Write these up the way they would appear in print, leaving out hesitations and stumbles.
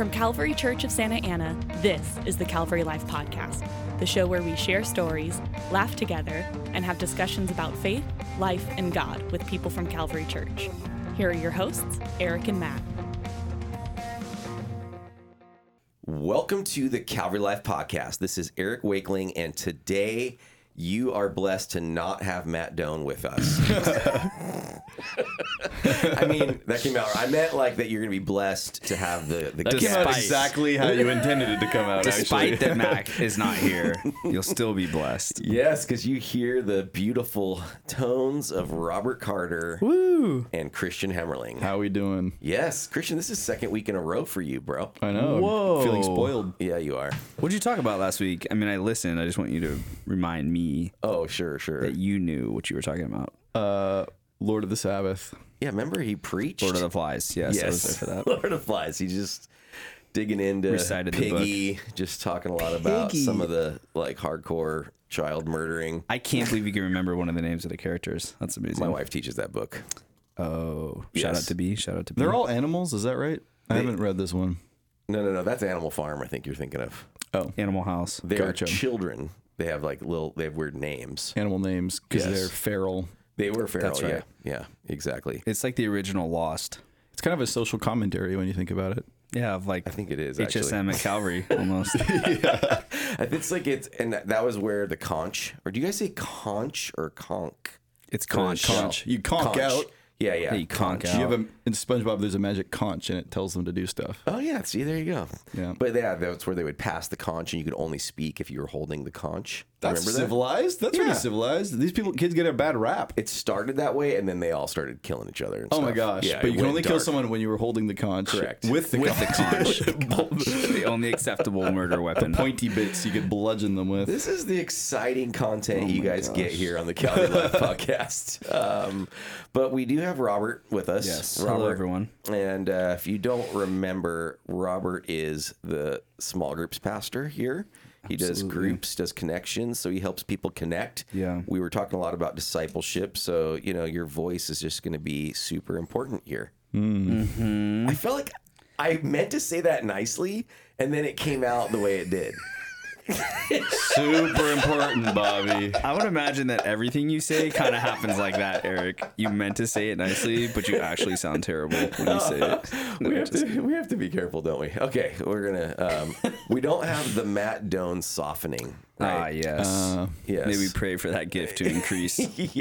From Calvary Church of Santa Ana, this is the Calvary Life Podcast, the show where we share stories, laugh together, and have discussions about faith, life, and God with people from Calvary Church. Here are your hosts, Eric and Matt. Welcome to the Calvary Life Podcast. This is Eric Wakeling, and today you are blessed to not have Matt Doan with us. I mean, that came out. I meant like that you're going to be blessed to have the that came out exactly how you intended it to come out. Despite actually. That Mac is not here, you'll still be blessed. Yes, because you hear the beautiful tones of Robert Carter Woo. And Christian Hemmerling. How we doing? Yes, Christian, this is second week in a row for you, bro. I know. Whoa. I'm feeling spoiled. Yeah, you are. What did you talk about last week? I mean, I listened. I just want you to remind me. Oh, sure. That you knew what you were talking about. Lord of the Sabbath. Yeah, remember he preached? Lord of the Flies, yes. I was there for that. Lord of the Flies. He just digging into recited Piggy, just talking a lot about some of the like hardcore child murdering. I can't believe you can remember one of the names of the characters. That's amazing. My wife teaches that book. Oh, yes. Shout out to Bea. They're all animals, is that right? I haven't read this one. No, that's Animal Farm I think you're thinking of. Oh, Animal House. They're gotcha. Children. They have weird names. Animal names because they're feral. They were feral, that's right. Yeah, exactly. It's like the original Lost. It's kind of a social commentary when you think about it. Yeah, of like I think it is HSM actually. At Calvary almost. Yeah. It's like and that was where the conch, or do you guys say conch or conch? It's conch. Conch. You conch out. Yeah. You conch out. In SpongeBob, there's a magic conch, and it tells them to do stuff. Oh yeah, see, there you go. Yeah, but yeah, that's where they would pass the conch, and you could only speak if you were holding the conch. That's civilized. That's really civilized. These kids get a bad rap. It started that way, and then they all started killing each other. And stuff. My gosh! Yeah, but you can only kill someone when you were holding the conch. Correct. With the conch. The only acceptable murder weapon. The pointy bits you could bludgeon them with. This is the exciting content you guys get here on the Calvary Life Podcast. But we do have Robert with us. Yes. Robert. Hello, everyone. And if you don't remember, Robert is the small groups pastor here. He Absolutely. Does groups, does connections, so he helps people connect. Yeah. We were talking a lot about discipleship, so, your voice is just going to be super important here. Mm-hmm. I felt like I meant to say that nicely, and then it came out the way it did. Super important, Bobby. I would imagine that everything you say kind of happens like that, Eric. You meant to say it nicely, but you actually sound terrible when you say it. We have to be careful, don't we? Okay, we're gonna. We don't have the Matt Doan softening. Right? Ah, yes. Yes. May we pray for that gift to increase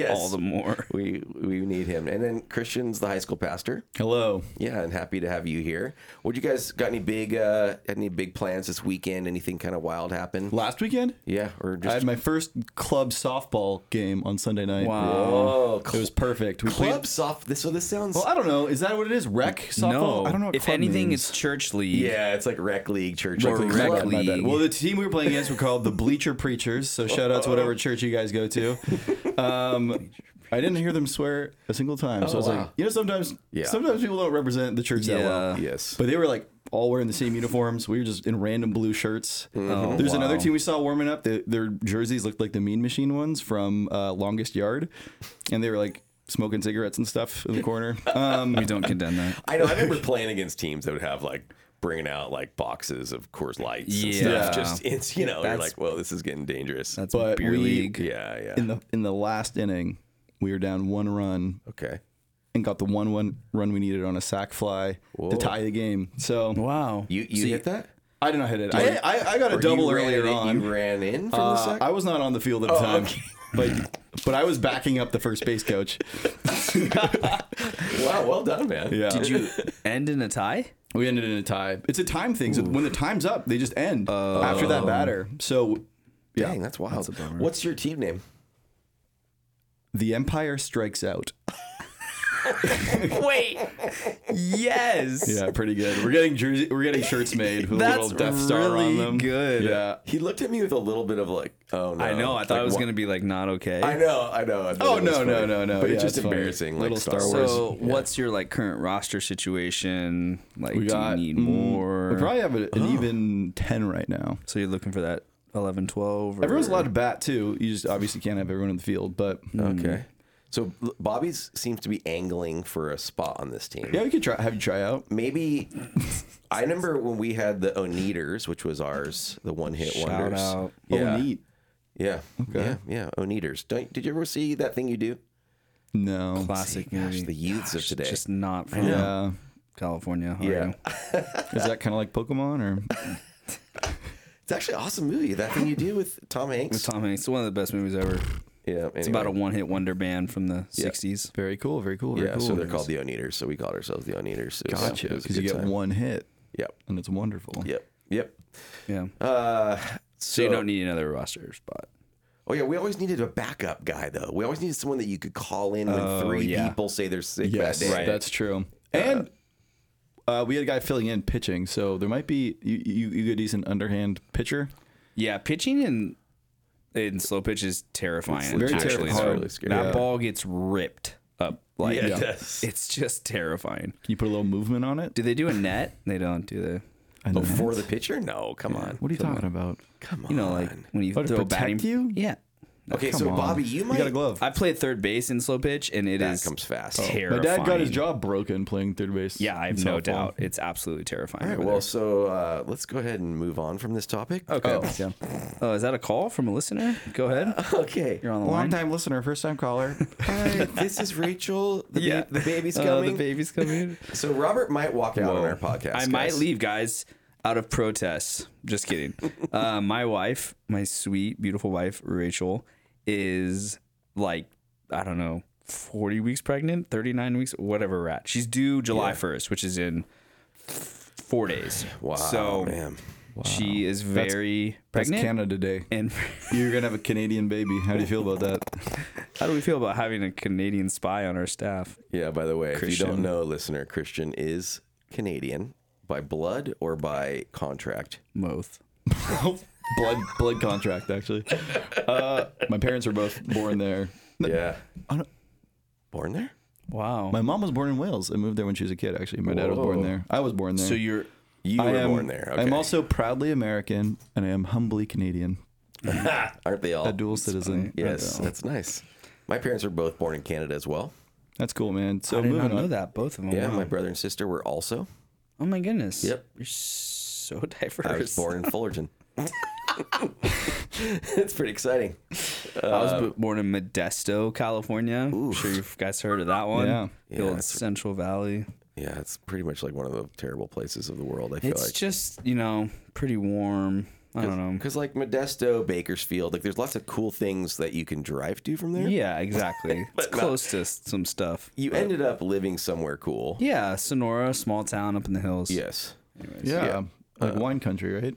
all the more. We need him. And then Christian's the high school pastor. Hello. Yeah, and happy to have you here. What you guys got? Any big plans this weekend? Anything kind of wild happen? Last weekend? Yeah. I had my first club softball game on Sunday night. Wow. It was perfect. We club softball. So this sounds. Well, I don't know. Is that what it is? Rec softball? No. I don't know. What if club anything, means. It's church league. Yeah, it's like rec league, church league. Or rec league. Well, the team we were playing against were called the Bleacher Preachers, so shout out to whatever church you guys go to. I didn't hear them swear a single time, so I was like, sometimes people don't represent the church that well. Yes, but they were like all wearing the same uniforms. We were just in random blue shirts. Mm-hmm. Oh, there's another team we saw warming up. Their jerseys looked like the Mean Machine ones from Longest Yard, and they were like smoking cigarettes and stuff in the corner. We don't condemn that. I know. I remember playing against teams that would have like. Bringing out like boxes of Coors Lights and stuff. Just it's you're like, well, this is getting dangerous. That's beer league. Yeah. In the last inning, we were down one run. Okay. And got the one run we needed on a sack fly to tie the game. So wow, you hit that? I did not hit it. I got a double earlier on. You ran in from the sack? I was not on the field at the time. Okay. But I was backing up the first base coach. Wow, well done, man. Yeah. Did you end in a tie? We ended in a tie. It's a time thing. So when the time's up, they just end after that batter. So, yeah. Dang, that's wild. That's what's your team name? The Empire Strikes Out. Wait. Yes. Yeah, pretty good. We're getting shirts made with a little Death Star on them. That's really good. Yeah. He looked at me with a little bit of like, oh no. I know. I thought it was going to be like not okay. I know. Oh no. But it's just embarrassing. Like, little Star Wars. So what's your like current roster situation? Like, do you need more? We probably have an even 10 right now. So you're looking for that 11, 12. Everyone's allowed to bat too. You just obviously can't have everyone in the field. But okay. So Bobby's seems to be angling for a spot on this team. Yeah, we could try. Have you try out? Maybe. I remember when we had the Oneaters, which was ours, the one-hit wonders. Shout out. Yeah. Oneat. Yeah. Okay. Yeah. Yeah. Oneaters. Did you ever see That Thing You Do? No. Classic movie. Gosh, the youths of today. Just not from California. Yeah. Is that kind of like Pokemon or? It's actually an awesome movie. That Thing You Do with Tom Hanks. With Tom Hanks. It's one of the best movies ever. Yeah, anyway. It's about a one-hit wonder band from the 60s. Very cool, very cool, very cool. So they're called the Oneaters, so we called ourselves the Oneaters. Gotcha, because you get one hit. Yep. And it's wonderful. Yep. Yeah. So you don't need another roster spot. Oh, yeah, we always needed a backup guy, though. We always needed someone that you could call in when three people say they're sick that day. Right. That's true. And we had a guy filling in pitching, so there might be you get a decent underhand pitcher. Yeah, pitching and... in slow pitch is terrifying. It's actually terrifying. It's really that ball gets ripped up. Like it does. It's just terrifying. Can you put a little movement on it? Do they do a net? They don't do the before the pitcher? No, come on. What are you talking about? Come on. You know, like when you throw batting. You? Yeah. No, okay, so on. Bobby, you got a glove. I played third base in slow pitch, and that comes fast. Terrifying. My dad got his jaw broken playing third base. Yeah, I have no doubt. It's absolutely terrifying. All right, so let's go ahead and move on from this topic. Okay. Oh, is that a call from a listener? Go ahead. Okay. You're on the line. Long-time listener, first-time caller. Hi, this is Rachel. The baby's coming. The baby's coming. So Robert might walk out on our podcast. I might leave, guys. Out of protest. Just kidding. My sweet, beautiful wife, Rachel, is 40 weeks pregnant, 39 weeks, whatever we're at. She's due July 1st, which is in 4 days. Wow. So, man. Wow. She is very pregnant. That's Canada Day. And you're going to have a Canadian baby. How do you feel about that? How do we feel about having a Canadian spy on our staff? Yeah, by the way, Christian. If you don't know, listener, Christian is Canadian. By blood or by contract? Both. blood contract, actually. My parents were both born there. Yeah. Born there? Wow. My mom was born in Wales. I moved there when she was a kid, actually. My dad was born there. I was born there. So you were born there. Okay. I'm also proudly American, and I am humbly Canadian. Aren't they all? A dual citizen. Yes, that's nice. My parents were both born in Canada as well. That's cool, man. So I did not know that, both of them. Yeah, my brother and sister were also. Oh, my goodness. Yep. You're so diverse. I was born in Fullerton. It's pretty exciting. I was born in Modesto, California. Oof. I'm sure you guys heard of that one. Yeah. The old Central Valley. Yeah, it's pretty much like one of the terrible places of the world, I feel like. It's just, pretty warm. I don't know. Because, Modesto, Bakersfield, there's lots of cool things that you can drive to from there. Yeah, exactly. It's close to some stuff. You ended up living somewhere cool. Yeah, Sonora, small town up in the hills. Yes. Anyways, yeah. Wine country, right?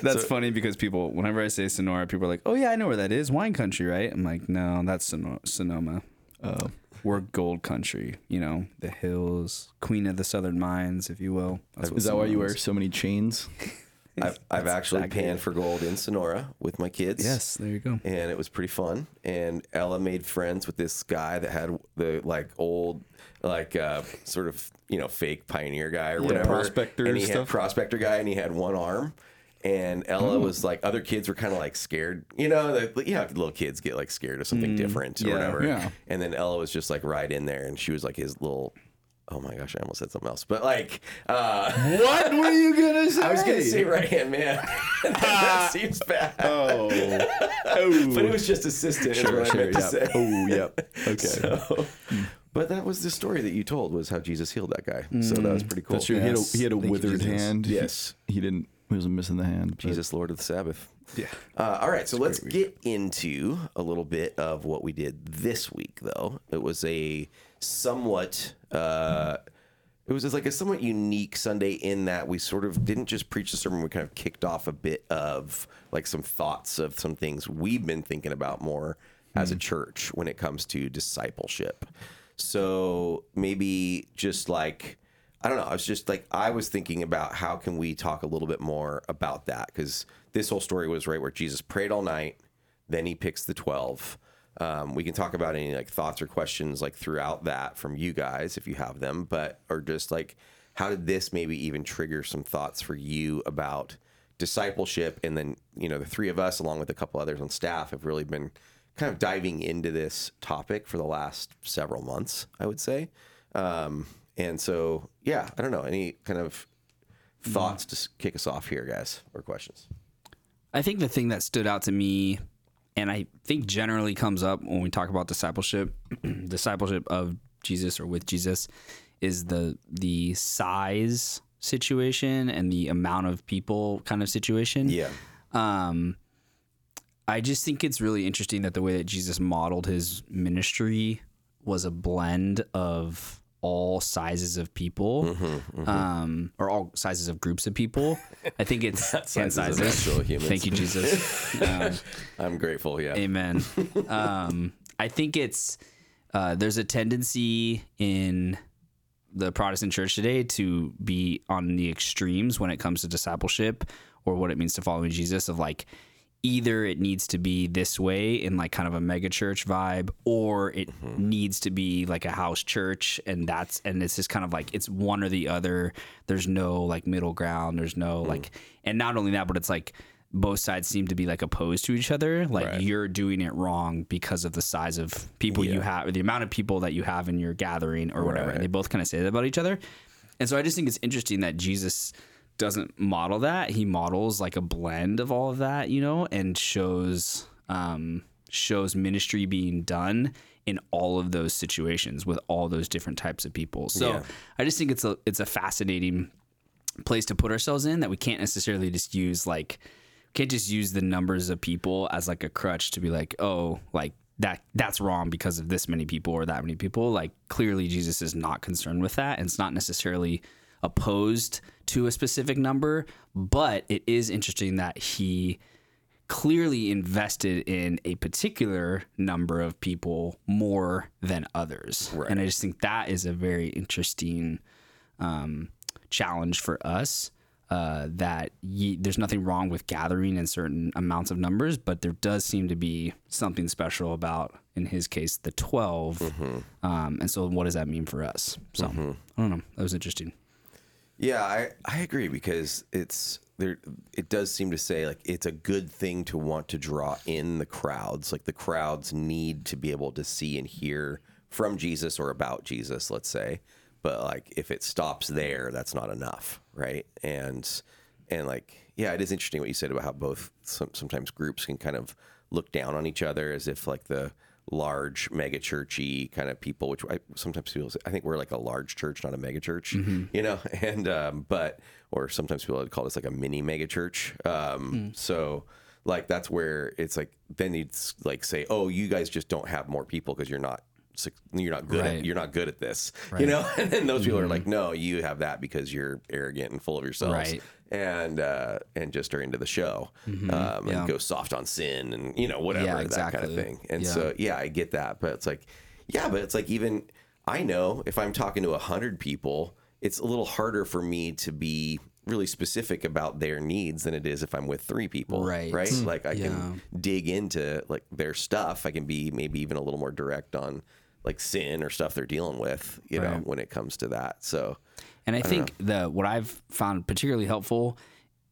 That's funny because people, whenever I say Sonora, people are like, oh, yeah, I know where that is. Wine country, right? I'm like, no, that's Sonoma. Oh. We're gold country, the hills, queen of the southern mines, if you will. Is that why you wear so many chains? I've actually panned for gold in Sonora with my kids. Yes, there you go. And it was pretty fun. And Ella made friends with this guy that had the old, sort of, fake pioneer guy or whatever. Prospector and stuff. Had prospector guy, and he had one arm. And Ella was like, other kids were kind of scared, little kids get scared of something different or whatever. Yeah. And then Ella was just right in there, and she was his little, oh my gosh, I almost said something else. But what were you going to say? I was going to say right hand man. That seems bad. Oh. But it was just assistant is what I meant to say. Oh, yep. Okay. So, but that was the story that you told was how Jesus healed that guy. So that was pretty cool. That's true. Yes. He had a withered hand. Yes. He didn't. He was missing the hand. Jesus, Lord of the Sabbath. Yeah. All right, so let's get into a little bit of what we did this week, though. It was a somewhat... It was just a somewhat unique Sunday in that we sort of didn't just preach the sermon. We kind of kicked off a bit of some thoughts of some things we've been thinking about more as a church when it comes to discipleship. So maybe just I don't know. I was just I was thinking about how can we talk a little bit more about that? Because this whole story was right where Jesus prayed all night. Then he picks the 12. We can talk about any thoughts or questions throughout that from you guys, if you have them, but, or just how did this maybe even trigger some thoughts for you about discipleship. And then, you know, the three of us, along with a couple others on staff, have really been kind of diving into this topic for the last several months, I would say. And so, yeah, I don't know, any kind of thoughts to kick us off here, guys, or questions? I think the thing that stood out to me, and I think generally comes up when we talk about discipleship, discipleship of Jesus or with Jesus, is the size situation and the amount of people kind of situation. Yeah. I just think it's really interesting that the way that Jesus modeled his ministry was a blend of all sizes of people, or all sizes of groups of people. I think it's 10 sizes. Thank you, Jesus. I'm grateful. Yeah. Amen. I think it's, there's a tendency in the Protestant church today to be on the extremes when it comes to discipleship or what it means to follow Jesus, of like, either it needs to be this way in like kind of a mega church vibe, or it needs to be like a house church. And that's, and it's just kind of like, it's one or the other. There's no like middle ground. There's no like, and not only that, but it's like both sides seem to be like opposed to each other. Like you're doing it wrong because of the size of people you have, or the amount of people that you have in your gathering or whatever. And they both kind of say that about each other. And so I just think it's interesting that Jesus doesn't model that. He models like a blend of all of that, you know, and shows shows ministry being done in all of those situations with all those different types of people. So I just think it's a fascinating place to put ourselves in, that we can't necessarily just use like, can't just use the numbers of people as like a crutch to be like, oh, like that's wrong because of this many people or that many people. Like clearly Jesus is not concerned with that, and it's not necessarily opposed to a specific number, but it is interesting that he clearly invested in a particular number of people more than others. Right. And I just think that is a very interesting challenge for us, that there's nothing wrong with gathering in certain amounts of numbers, but there does seem to be something special about, in his case, the 12. And so what does that mean for us? So I don't know. That was interesting. Yeah, I agree, because it's there. It does seem to say like it's a good thing to want to draw in the crowds. Like the crowds need to be able to see and hear from Jesus or about Jesus, let's say. But like if it stops there, that's not enough, right? And like, yeah, it is interesting what you said about how both sometimes groups can kind of look down on each other, as if like the large mega churchy kind of people, which sometimes people say, I think we're like a large church, not a mega church, you know, and, but, or sometimes people would call this like a mini mega church. So like, that's where it's like, then it's like say, oh, you guys just don't have more people because you're not good at, you're not good at this, you know? And then those people are like, no, you have that because you're arrogant and full of yourselves. And just are into the show, and go soft on sin and, you know, whatever, that kind of thing. And so, yeah, I get that, but it's like, yeah, but it's like, even I know if I'm talking to 100 people, it's a little harder for me to be really specific about their needs than it is if I'm with 3 people, right? Like I can dig into like their stuff. I can be maybe even a little more direct on like sin or stuff they're dealing with, you know, when it comes to that. So, and I think what I've found particularly helpful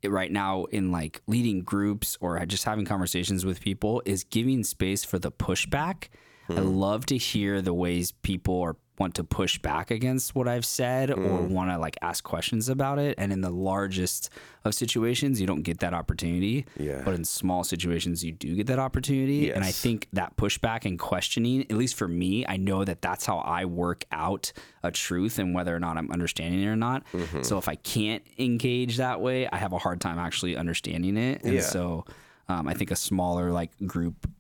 right now in like leading groups or just having conversations with people is giving space for the pushback. I love to hear the ways people want to push back against what I've said or want to like ask questions about it. And in the largest of situations, you don't get that opportunity, but in small situations, you do get that opportunity. Yes. And I think that pushback and questioning, at least for me, I know that that's how I work out a truth and whether or not I'm understanding it or not. So if I can't engage that way, I have a hard time actually understanding it. And so I think a smaller like group,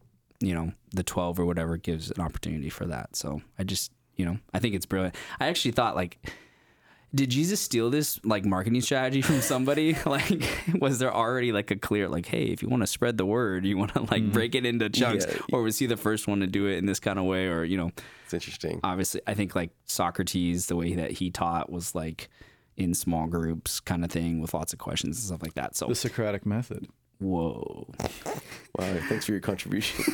you know, the 12 or whatever, gives an opportunity for that. So I just, you know, I think it's brilliant. I actually thought, like, did Jesus steal this like marketing strategy from somebody? Like, was there already like a clear, like, hey, if you want to spread the word, you want to like break it into chunks, or was he the first one to do it in this kind of way? Or, you know, it's interesting. Obviously, I think like Socrates, the way that he taught was like in small groups kind of thing with lots of questions and stuff like that. So the Socratic method. Whoa. Wow. Thanks for your contribution.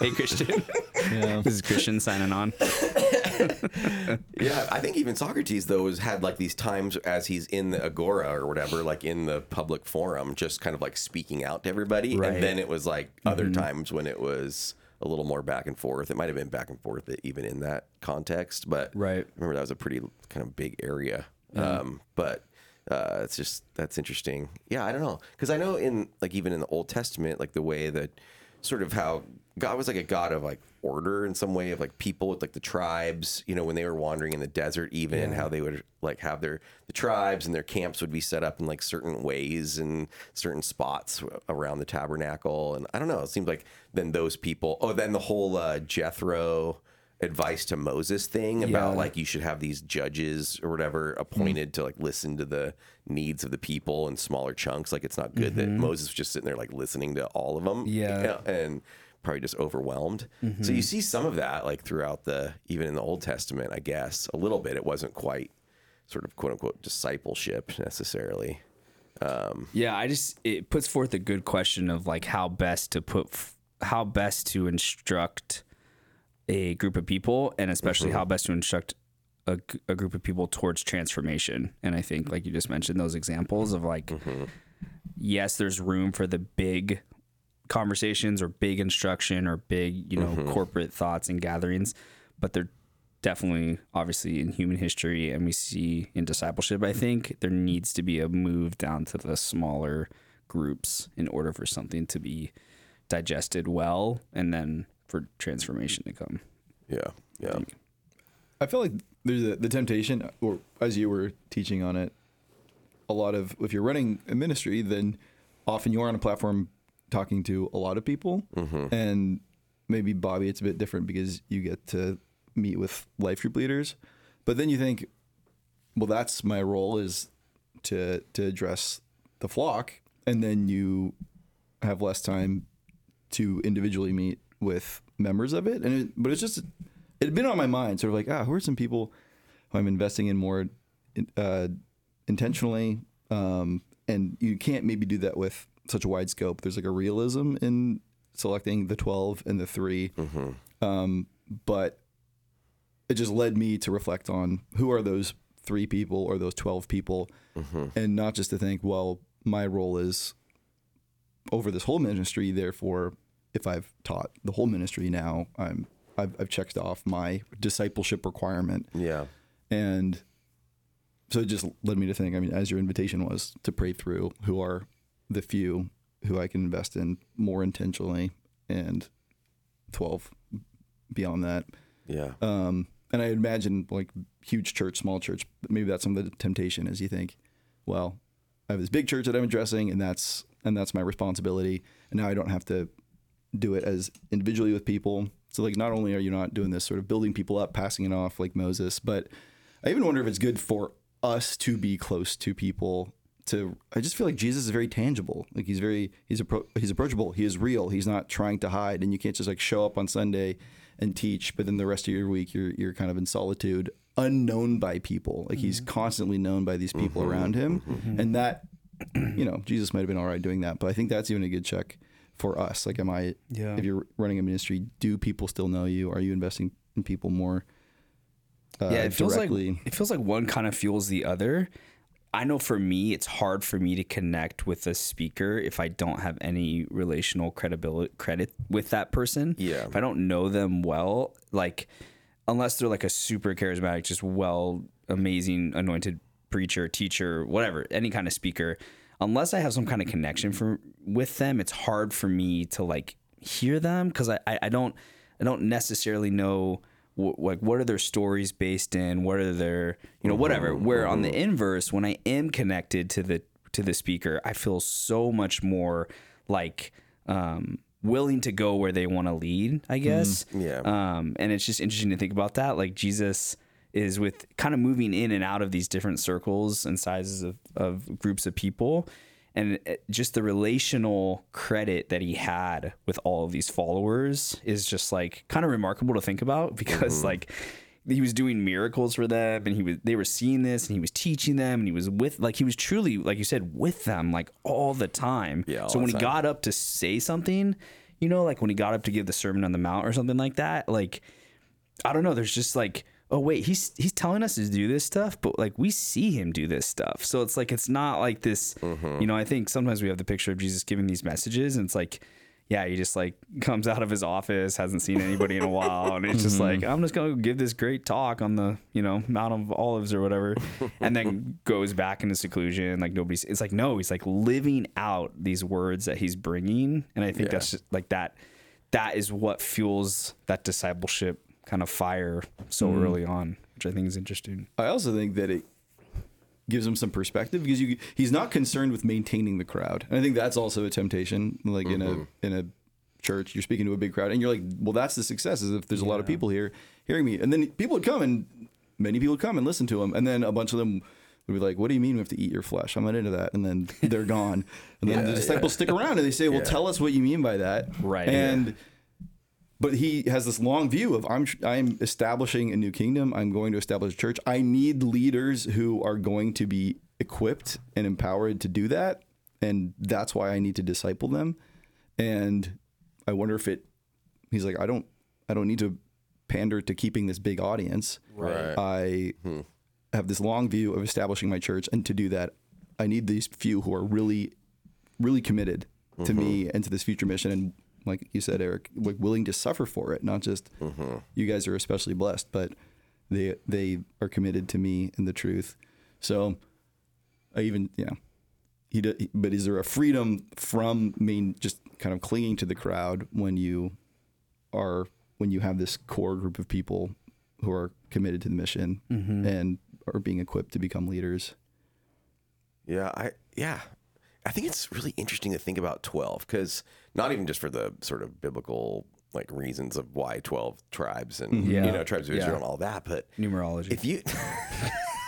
Hey, Christian. This is Christian signing on. Yeah, I think even Socrates, though, has had like these times as he's in the agora or whatever, like in the public forum, just kind of like speaking out to everybody. Right. And then it was like other times when it was a little more back and forth. It might have been back and forth even in that context. But I remember that was a pretty kind of big area. It's just, that's interesting. Yeah, I don't know. Because I know in like even in the Old Testament, like the way that sort of how God was like a God of like order in some way of like people with like the tribes, you know, when they were wandering in the desert, even and how they would like have the tribes and their camps would be set up in like certain ways and certain spots around the tabernacle. And I don't know, it seems like then those people, then the whole Jethro advice to Moses thing about like you should have these judges or whatever appointed to like listen to the needs of the people in smaller chunks. Like it's not good that Moses was just sitting there like listening to all of them, and probably just overwhelmed. So you see some of that like throughout even in the Old Testament, I guess a little bit. It wasn't quite sort of quote unquote discipleship necessarily. It puts forth a good question of like how best to instruct a group of people, and especially how best to instruct a group of people towards transformation. And I think like you just mentioned those examples of like, yes, there's room for the big conversations or big instruction or big, you know, corporate thoughts and gatherings, but they're definitely obviously in human history. And we see in discipleship, I think there needs to be a move down to the smaller groups in order for something to be digested well. And then for transformation to come. Yeah. I feel like there's the temptation, or as you were teaching on it, a lot of, if you're running a ministry, then often you are on a platform talking to a lot of people. And maybe Bobby, it's a bit different because you get to meet with life group leaders, but then you think, well, that's my role is to address the flock. And then you have less time to individually meet with members of it, but it's just, it'd been on my mind, sort of like, who are some people who I'm investing in more intentionally, and you can't maybe do that with such a wide scope. There's like a realism in selecting the 12 and the 3, but it just led me to reflect on who are those 3 people or those 12 people, and not just to think, well, my role is over this whole ministry, therefore if I've taught the whole ministry now, I've checked off my discipleship requirement. Yeah. And so it just led me to think, I mean, as your invitation was to pray through who are the few who I can invest in more intentionally and 12 beyond that. Yeah. And I imagine like huge church, small church, maybe that's some of the temptation is you think, well, I have this big church that I'm addressing and that's my responsibility. And now I don't have to do it as individually with people. So like, not only are you not doing this sort of building people up, passing it off like Moses, but I even wonder if it's good for us to be close to people. I just feel like Jesus is very tangible. Like he's approachable. He is real. He's not trying to hide, and you can't just like show up on Sunday and teach, but then the rest of your week, you're kind of in solitude, unknown by people. Like he's constantly known by these people around him. And that, you know, Jesus might've been all right doing that, but I think that's even a good check for us. Like, if you're running a ministry, do people still know you? Are you investing in people more directly? It feels like one kind of fuels the other. I know for me, it's hard for me to connect with a speaker if I don't have any relational credit with that person. Yeah. If I don't know them well, like, unless they're like a super charismatic, just amazing, anointed preacher, teacher, whatever, any kind of speaker, unless I have some kind of connection with them, it's hard for me to like hear them because I don't necessarily know what are their stories based in, what are their, you know, whatever. Where on the inverse, when I am connected to the speaker, I feel so much more like willing to go where they want to lead, I guess. And it's just interesting to think about that. Like Jesus is with kind of moving in and out of these different circles and sizes of groups of people, and just the relational credit that he had with all of these followers is just like kind of remarkable to think about, because like he was doing miracles for them, and they were seeing this, and he was teaching them, and he was with, like, he was truly, like you said, with them like all the time. Yeah, so when he got up to say something, you know, like when he got up to give the Sermon on the Mount or something like that, like, I don't know, there's just like oh wait, he's telling us to do this stuff, but like we see him do this stuff. So it's like, it's not like this, you know, I think sometimes we have the picture of Jesus giving these messages and it's like, yeah, he just like comes out of his office, hasn't seen anybody in a while. And it's just like, I'm just going to give this great talk on the, you know, Mount of Olives or whatever. And then goes back into seclusion. Like nobody's, it's like, no, he's like living out these words that he's bringing. And I think that's just like that. That is what fuels that discipleship kind of fire so early on, which I think is interesting. I also think that it gives him some perspective because he's not concerned with maintaining the crowd. And I think that's also a temptation. Like in a church, you're speaking to a big crowd and you're like, well, that's the success is if there's a lot of people here hearing me. And then people would come and many people would come and listen to him. And then a bunch of them would be like, what do you mean we have to eat your flesh? I'm not into that. And then they're gone. And then the disciples stick around and they say, well, tell us what you mean by that. Right. And but he has this long view of I'm establishing a new kingdom. I'm going to establish a church. I need leaders who are going to be equipped and empowered to do that. And that's why I need to disciple them. And I wonder if he's like, I don't need to pander to keeping this big audience. Right. I have this long view of establishing my church. And to do that, I need these few who are really, really committed to me and to this future mission. And like you said, Eric, like willing to suffer for it, not just you guys are especially blessed, but they are committed to me and the truth. So I even, but is there a freedom from just kind of clinging to the crowd when you have this core group of people who are committed to the mission and are being equipped to become leaders? Yeah. I think it's really interesting to think about 12 because not even just for the sort of biblical like reasons of why 12 tribes and, you know, tribes of Israel and all that, but numerology, if you,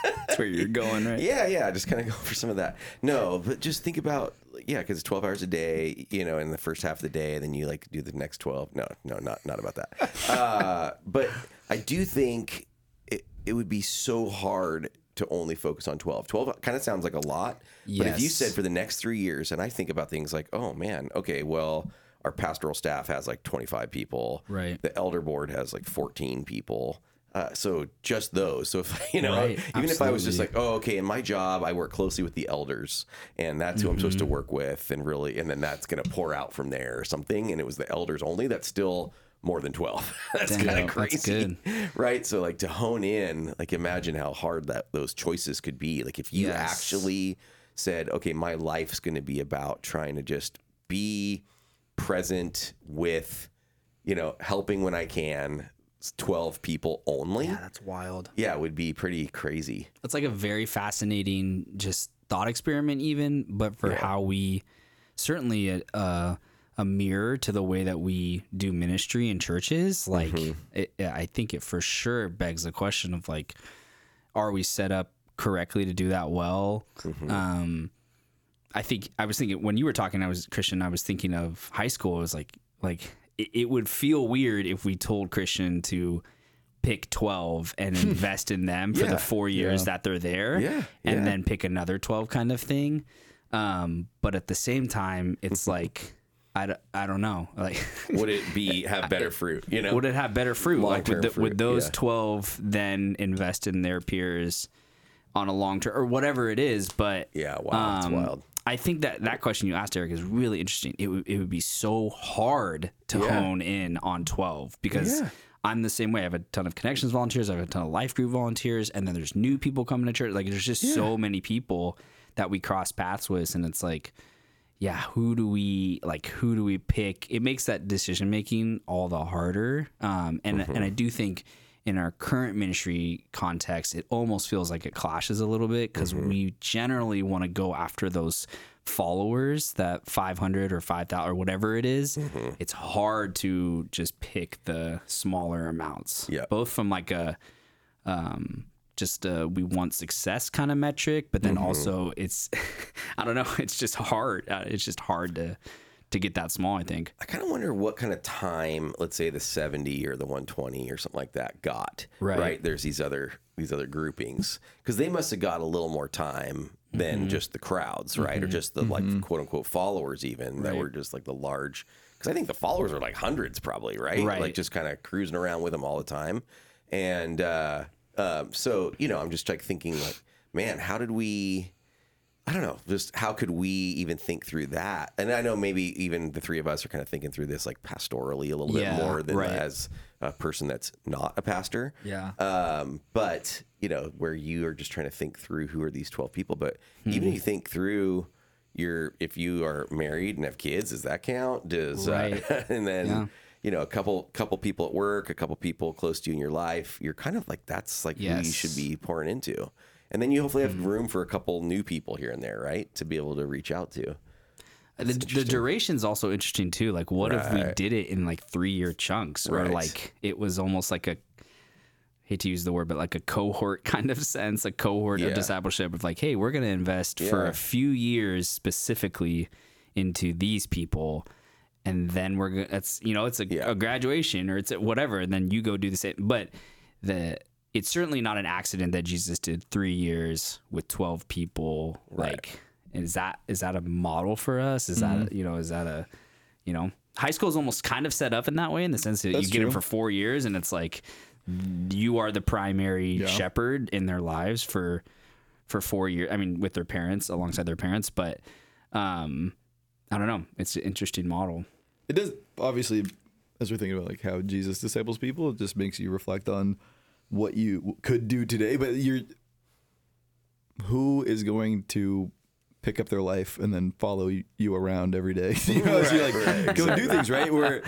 that's where you're going, right? Yeah. Just kind of go for some of that. No, but just think about, because 12 hours a day, you know, in the first half of the day, and then you like do the next 12. No, not about that. But I do think it would be so hard to only focus on 12. 12 kind of sounds like a lot, but if you said for the next 3 years, and I think about things like, oh man, okay, well, our pastoral staff has like 25 people. Right. The elder board has like 14 people. So just those. So if, you know, even if I was just like, oh, okay, in my job, I work closely with the elders and that's who I'm supposed to work with and then that's going to pour out from there or something. And it was the elders only, that's still more than 12. That's kind of crazy, right? So like to hone in, like imagine how hard that those choices could be. Like if you actually said, okay, my life's going to be about trying to just be present with, you know, helping when I can, 12 people only. Yeah, that's wild. Yeah, it would be pretty crazy. That's like a very fascinating just thought experiment even, but for how we certainly a mirror to the way that we do ministry in churches. Like I think it for sure begs the question of like, are we set up correctly to do that well? I think I was thinking when you were talking, I was thinking of high school. It was like it would feel weird if we told Christian to pick 12 and invest in them for the 4 years that they're there and then pick another 12 kind of thing. But at the same time, it's like, I don't know. Like, would it have better fruit? You know, would it have better fruit? Like would those 12 then invest in their peers on a long term or whatever it is? But yeah, wow, it's wild. I think that question you asked, Eric, is really interesting. It would be so hard to hone in on 12 because I'm the same way. I have a ton of connections volunteers. I have a ton of life group volunteers, and then there's new people coming to church. Like there's just so many people that we cross paths with, and it's like, yeah, who do we pick? It makes that decision making all the harder. And I do think in our current ministry context, it almost feels like it clashes a little bit because we generally want to go after those followers, that 500 or 5,000 or whatever it is. It's hard to just pick the smaller amounts, both from like a we want success kind of metric, but then also it's, I don't know, it's just hard. It's just hard to get that small, I think. I kind of wonder what kind of time, let's say the 70 or the 120 or something like that got, right? There's these other groupings because they must've got a little more time than just the crowds, right? Or just the like quote unquote followers even that were just like the large, because I think the followers are like hundreds probably, right? Like just kind of cruising around with them all the time. And so, you know, I'm just like thinking like, man, how did we, I don't know, just how could we even think through that? And I know maybe even the three of us are kind of thinking through this like pastorally a little bit more than as a person that's not a pastor. Yeah. But, you know, where you are just trying to think through who are these 12 people. But even if you think through your, if you are married and have kids, does that count? Does and then, you know, a couple people at work, a couple people close to you in your life, you're kind of like, that's like who you should be pouring into. And then you hopefully have room for a couple new people here and there, right? To be able to reach out to. The duration's also interesting too. Like, what if we did it in like 3-year chunks, or like it was almost like a, hate to use the word, but like a cohort kind of sense, a cohort of discipleship of like, hey, we're going to invest for a few years specifically into these people. And then we're going to, that's, you know, it's a graduation or it's whatever. And then you go do the same, but it's certainly not an accident that Jesus did 3 years with 12 people. Like, is that a model for us? Is that, is that high school is almost kind of set up in that way, in the sense that that's you get them for 4 years and it's like, you are the primary shepherd in their lives for 4 years. I mean, with their parents, alongside their parents, but, I don't know. It's an interesting model. It does. Obviously, as we're thinking about like how Jesus disciples people, it just makes you reflect on what you could do today, but who is going to pick up their life and then follow you around every day? You know, so you're like, go do things, right? Where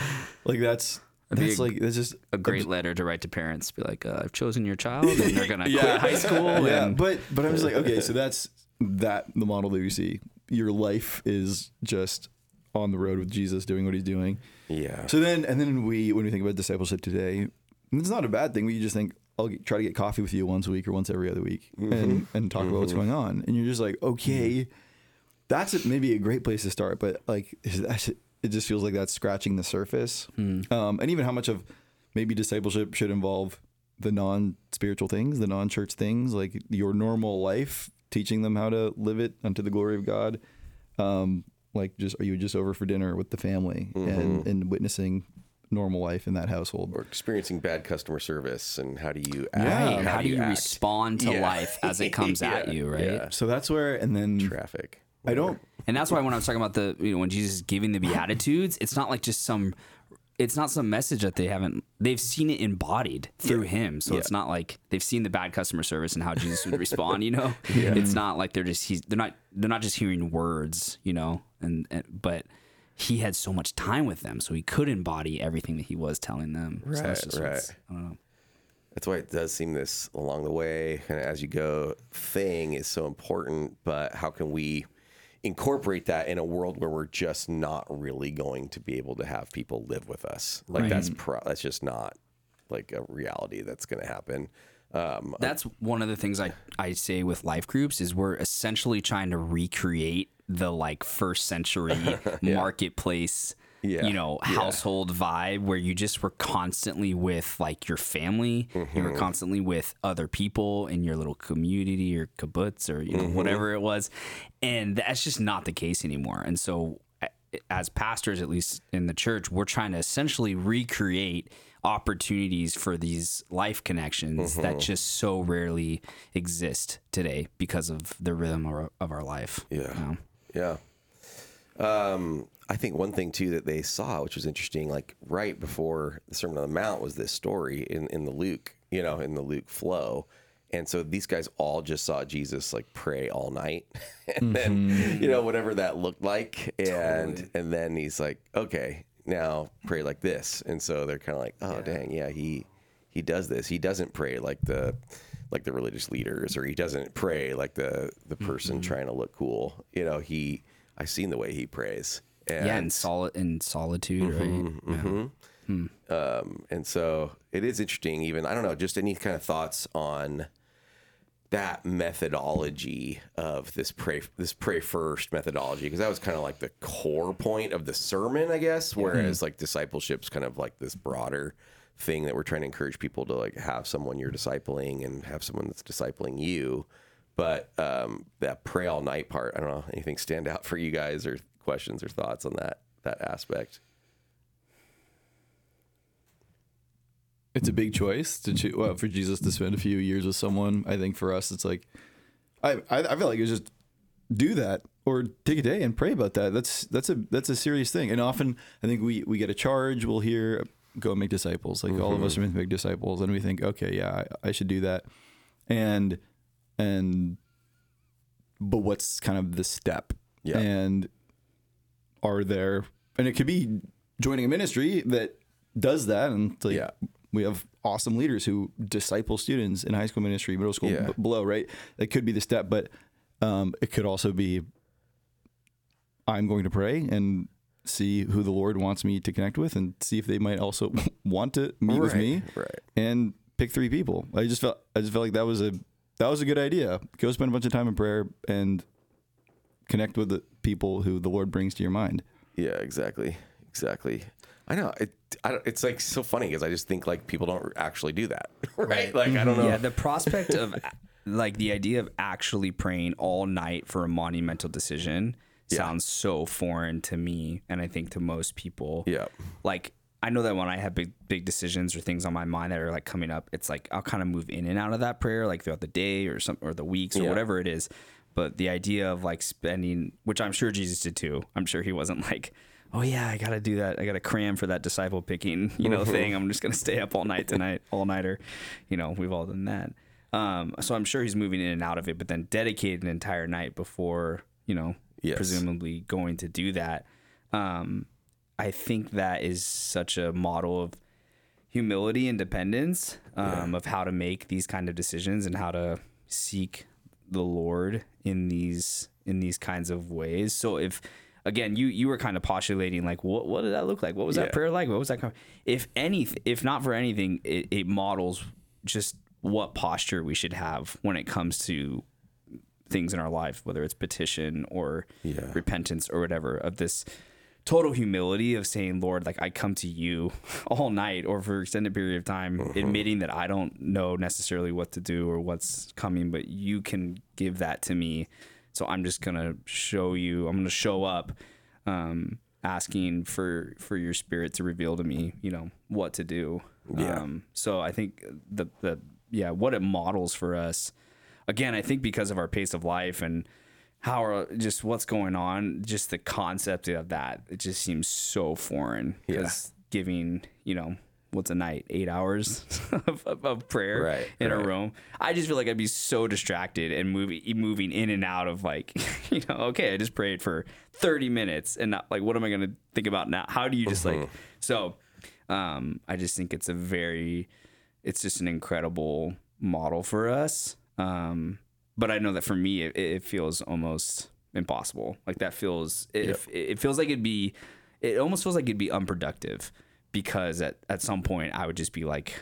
like that's just a great letter to write to parents. Be like, I've chosen your child, and they're gonna quit high school. And... yeah, but I'm just like, okay, so that's the model that you see. Your life is just on the road with Jesus, doing what he's doing. Yeah. So then, and then when we think about discipleship today, it's not a bad thing. We just think, I'll try to get coffee with you once a week or once every other week and talk about what's going on. And you're just like, okay, that's maybe a great place to start. But like, it just feels like that's scratching the surface. And even how much of maybe discipleship should involve the non-spiritual things, the non-church things, like your normal life, teaching them how to live it unto the glory of God. Like are you just over for dinner with the family and witnessing normal life in that household, or experiencing bad customer service, and how do you act? Right. How do you respond to life as it comes at you, right? Yeah. So that's where, and then traffic. And that's why when I was talking about the, you know, when Jesus is giving the Beatitudes, it's not like just it's not some message that they've seen it embodied through him. So it's not like they've seen the bad customer service and how Jesus would respond, you know, it's not like they're not just hearing words, you know, but he had so much time with them, so he could embody everything that he was telling them. Right, so I don't know. That's why it does seem this along the way, kind of as you go, thing is so important, but how can we incorporate that in a world where we're just not really going to be able to have people live with us? Like that's just not like a reality that's going to happen. That's one of the things I say with life groups is we're essentially trying to recreate the like first century marketplace, you know, household vibe where you just were constantly with like your family, you were constantly with other people in your little community or kibbutz or, you know, whatever it was. And that's just not the case anymore. And so as pastors, at least in the church, we're trying to essentially recreate opportunities for these life connections that just so rarely exist today because of the rhythm of our life. Yeah. You know? Yeah. I think one thing too that they saw, which was interesting, like right before the Sermon on the Mount was this story in the Luke flow. And so these guys all just saw Jesus like pray all night and then, you know, whatever that looked like. And, and then he's like, okay, now pray like this. And so they're kind of like, oh dang. Yeah. He does this. He doesn't pray like the religious leaders, or he doesn't pray like the person trying to look cool. You know, I've seen the way he prays. And in solitude, right? And so it is interesting, even, I don't know, just any kind of thoughts on that methodology of this pray first methodology, because that was kind of like the core point of the sermon, I guess, whereas like discipleship's kind of like this broader thing that we're trying to encourage people to like have someone you're discipling and have someone that's discipling you. But that pray all night part, I don't know, anything stand out for you guys, or questions or thoughts on that aspect? It's a big choice to choose, well, for Jesus to spend a few years with someone. I think for us, it's like, I feel like it's just do that or take a day and pray about that. That's a serious thing. And often I think we get a charge. We'll hear, go and make disciples. Like all of us are meant to make disciples. And we think, okay, yeah, I should do that. But what's kind of the step? Yeah. And it could be joining a ministry that does that. And it's like, yeah, we have awesome leaders who disciple students in high school ministry, middle school, below, right? That could be the step, but it could also be, I'm going to pray and see who the Lord wants me to connect with and see if they might also want to meet with me and pick 3 people. I just felt like that was a good idea. Go spend a bunch of time in prayer and connect with the people who the Lord brings to your mind. Yeah, exactly. I know it's like so funny because I just think like people don't actually do that, right? Like I don't know. Yeah, the prospect of like the idea of actually praying all night for a monumental decision sounds so foreign to me, and I think to most people. Yeah. Like I know that when I have big decisions or things on my mind that are like coming up, it's like I'll kind of move in and out of that prayer like throughout the day or some or the weeks or whatever it is. But the idea of like spending, which I'm sure Jesus did too. I'm sure he wasn't like, oh yeah, I got to do that. I got to cram for that disciple picking, thing. I'm just going to stay up all night tonight, all nighter. We've all done that. So I'm sure he's moving in and out of it, but then dedicated an entire night before, presumably going to do that. I think that is such a model of humility and dependence, of how to make these kind of decisions and how to seek the Lord in these kinds of ways. So if, again, you were kind of postulating like, what did that look like? What was that prayer like? What was that? If not for anything, it models just what posture we should have when it comes to things in our life, whether it's petition or repentance or whatever, of this total humility of saying, Lord, like I come to you all night or for an extended period of time, admitting that I don't know necessarily what to do or what's coming, but you can give that to me. So I'm just going to show up, asking for your Spirit to reveal to me, what to do. Yeah. So I think the what it models for us, again, I think because of our pace of life and how just what's going on, just the concept of that, it just seems so foreign. Because giving, what's a night, 8 hours of prayer in a room. I just feel like I'd be so distracted and moving in and out of like, okay, I just prayed for 30 minutes and not like, what am I going to think about now? How do you just I just think it's it's just an incredible model for us. But I know that for me, it feels almost impossible. Like that it almost feels like it'd be unproductive, because at some point I would just be like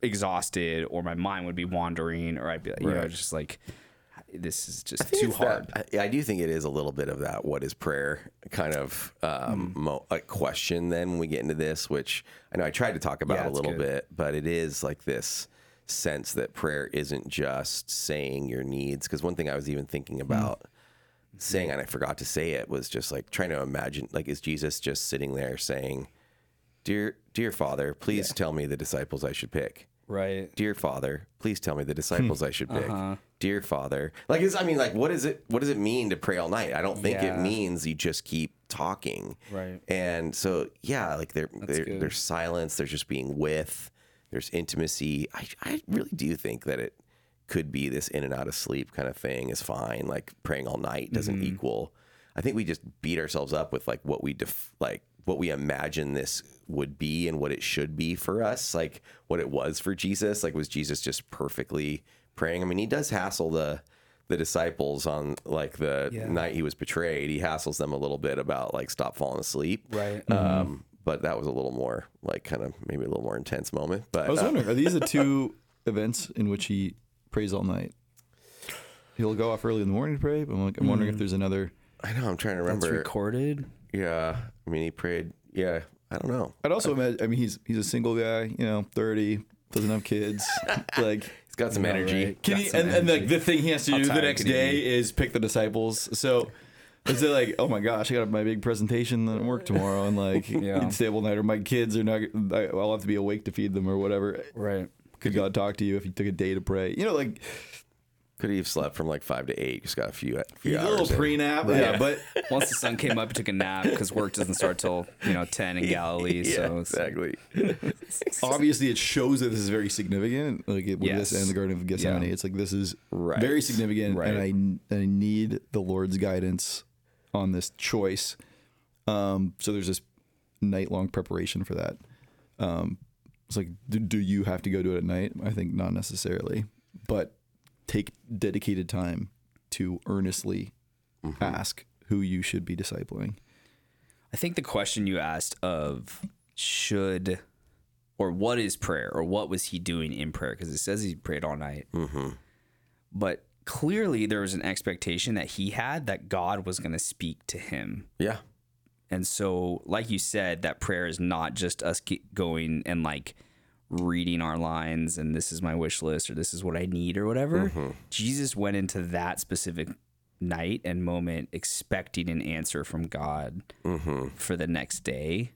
exhausted or my mind would be wandering or I'd be like, just like, this is just too hard. I do think it is a little bit of that. What is prayer kind of a question then when we get into this, which I know I tried to talk about a little bit, but it is like this sense that prayer isn't just saying your needs. Because one thing I was even thinking about saying, and I forgot to say it, was just like trying to imagine, like, is Jesus just sitting there saying, Dear Father, please tell me the disciples I should pick. Right. Dear Father, please tell me the disciples I should pick. Dear Father. Like, what does it mean to pray all night? I don't think it means you just keep talking. Right. And so, like there's silence, there's just being with, there's intimacy. I really do think that it could be this in and out of sleep kind of thing is fine. Like praying all night doesn't equal. I think we just beat ourselves up with like what we imagine this would be and what it should be for us, like what it was for Jesus. Like, was Jesus just perfectly praying? I mean, he does hassle the disciples on like the night he was betrayed. He hassles them a little bit about like, stop falling asleep. Right. But that was a little more like kind of maybe a little more intense moment. But I was wondering, are these the two events in which he prays all night? He'll go off early in the morning to pray. But I'm wondering if there's another. I know. I'm trying to remember. That's recorded. Yeah. I mean, he prayed. Yeah. I don't know. I'd also imagine, I mean, he's a single guy, 30, doesn't have kids. Like, he's got some energy. Right? Got some energy. And like the thing he has to do the next day is pick the disciples. So Is it like, oh my gosh, I got my big presentation at work tomorrow, and like unstable night, or my kids are not, I'll have to be awake to feed them or whatever. Right. Could God talk to you if you took a day to pray? You know, like. Could he have slept from like 5 to 8? Just got a few hours. A little pre-nap. Right. Yeah, but once the sun came up, he took a nap because work doesn't start till 10 in Galilee. Yeah, so exactly. Obviously, it shows that this is very significant. Like with this and the Garden of Gethsemane, it's like this is very significant, and I need the Lord's guidance on this choice. So there's this night-long preparation for that. It's like, do you have to go do it at night? I think not necessarily, but take dedicated time to earnestly ask who you should be discipling. I think the question you asked of should, or what is prayer, or what was he doing in prayer? Because it says he prayed all night. Mm-hmm. But clearly there was an expectation that he had that God was going to speak to him. Yeah. And so, like you said, that prayer is not just us going and like reading our lines and this is my wish list or this is what I need or whatever. Mm-hmm. Jesus went into that specific night and moment expecting an answer from God for the next day.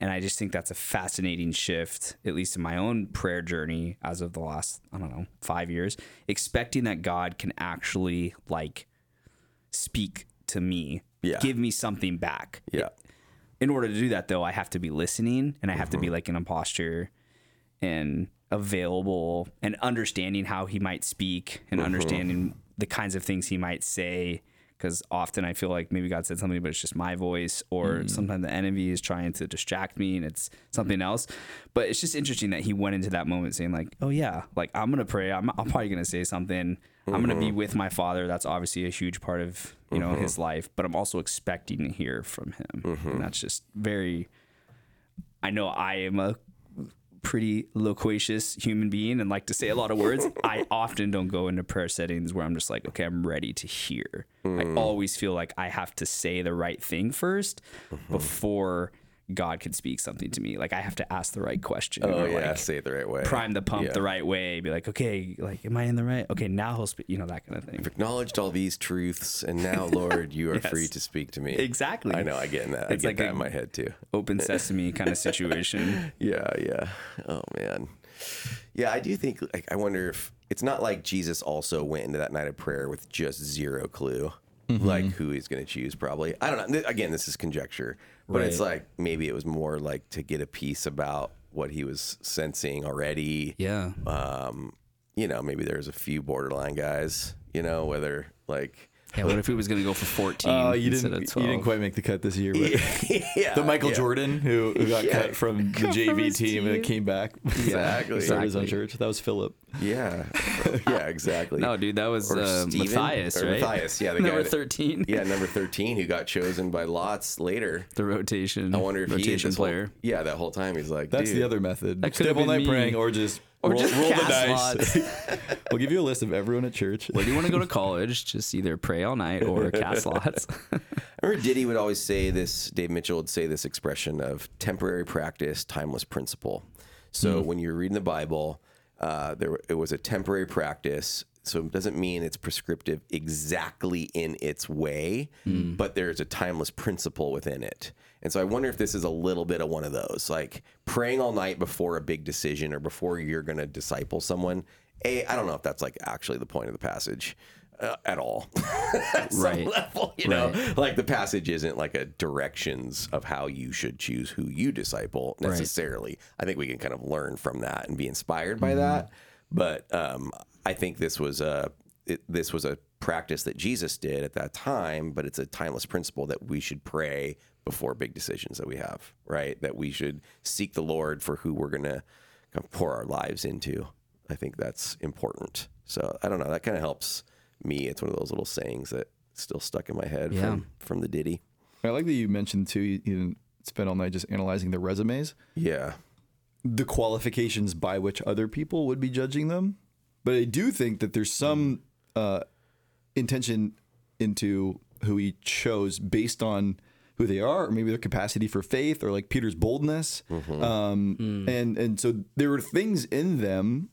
And I just think that's a fascinating shift, at least in my own prayer journey as of the last, 5 years, expecting that God can actually like speak to me, give me something back. Yeah. In order to do that though, I have to be listening and I have to be like in a posture and available and understanding how he might speak and understanding the kinds of things he might say. Because often I feel like maybe God said something, but it's just my voice, or sometimes the enemy is trying to distract me and it's something else. But it's just interesting that he went into that moment saying like, oh yeah, like I'm going to pray. I'm probably going to say something. I'm going to be with my father. That's obviously a huge part of, his life, but I'm also expecting to hear from him. And that's just very, I know I am a pretty loquacious human being and like to say a lot of words. I often don't go into prayer settings where I'm just like, okay, I'm ready to hear. I always feel like I have to say the right thing first before God could speak something to me. Like I have to ask the right question. Oh yeah, like, say it the right way. Prime the pump the right way. Be like, okay, like, am I in the right? Okay, now he'll speak, that kind of thing. I've acknowledged all these truths and now, Lord, you are free to speak to me. Exactly. I know, I get in that. It's I get like that in my head too. Open sesame kind of situation. Yeah. Oh man. Yeah, I do think, like, I wonder if it's not like Jesus also went into that night of prayer with just zero clue. Like who he's going to choose, probably. I don't know. Again, this is conjecture, but it's like maybe it was more like to get a piece about what he was sensing already. Yeah. Maybe there's a few borderline guys, whether like. Yeah, what if he was going to go for 14 instead of 12? You didn't quite make the cut this year. But the Michael Jordan who got cut from the JV team and came back. Exactly. Started his own church. That was Philip. Yeah. Yeah, exactly. No, dude, that was Matthias, right? Matthias, yeah. The number 13. Yeah, number 13 who got chosen by Lotz later. The rotation. I wonder if rotation player. That whole time he's like, that's the other method. Stay all night praying or just... Or roll, just roll the dice. We'll give you a list of everyone at church. Whether you want to go to college, just either pray all night or cast lots. I remember Diddy would always say this, Dave Mitchell would say this expression of temporary practice, timeless principle. So when you're reading the Bible, it was a temporary practice. So it doesn't mean it's prescriptive exactly in its way, but there's a timeless principle within it. And so I wonder if this is a little bit of one of those, like praying all night before a big decision or before you're going to disciple someone. I don't know if that's like actually the point of the passage at all. At some level, like the passage isn't like a directions of how you should choose who you disciple necessarily. Right. I think we can kind of learn from that and be inspired by that. But, I think this was a practice that Jesus did at that time, but it's a timeless principle that we should pray before big decisions that we have, right? That we should seek the Lord for who we're going to kind of pour our lives into. I think that's important. So I don't know. That kind of helps me. It's one of those little sayings that still stuck in my head from the Diddy. I like that you mentioned too, you didn't spend all night just analyzing the resumes. Yeah. The qualifications by which other people would be judging them. But I do think that there's some intention into who he chose based on who they are, or maybe their capacity for faith, or like Peter's boldness. And so there were things in them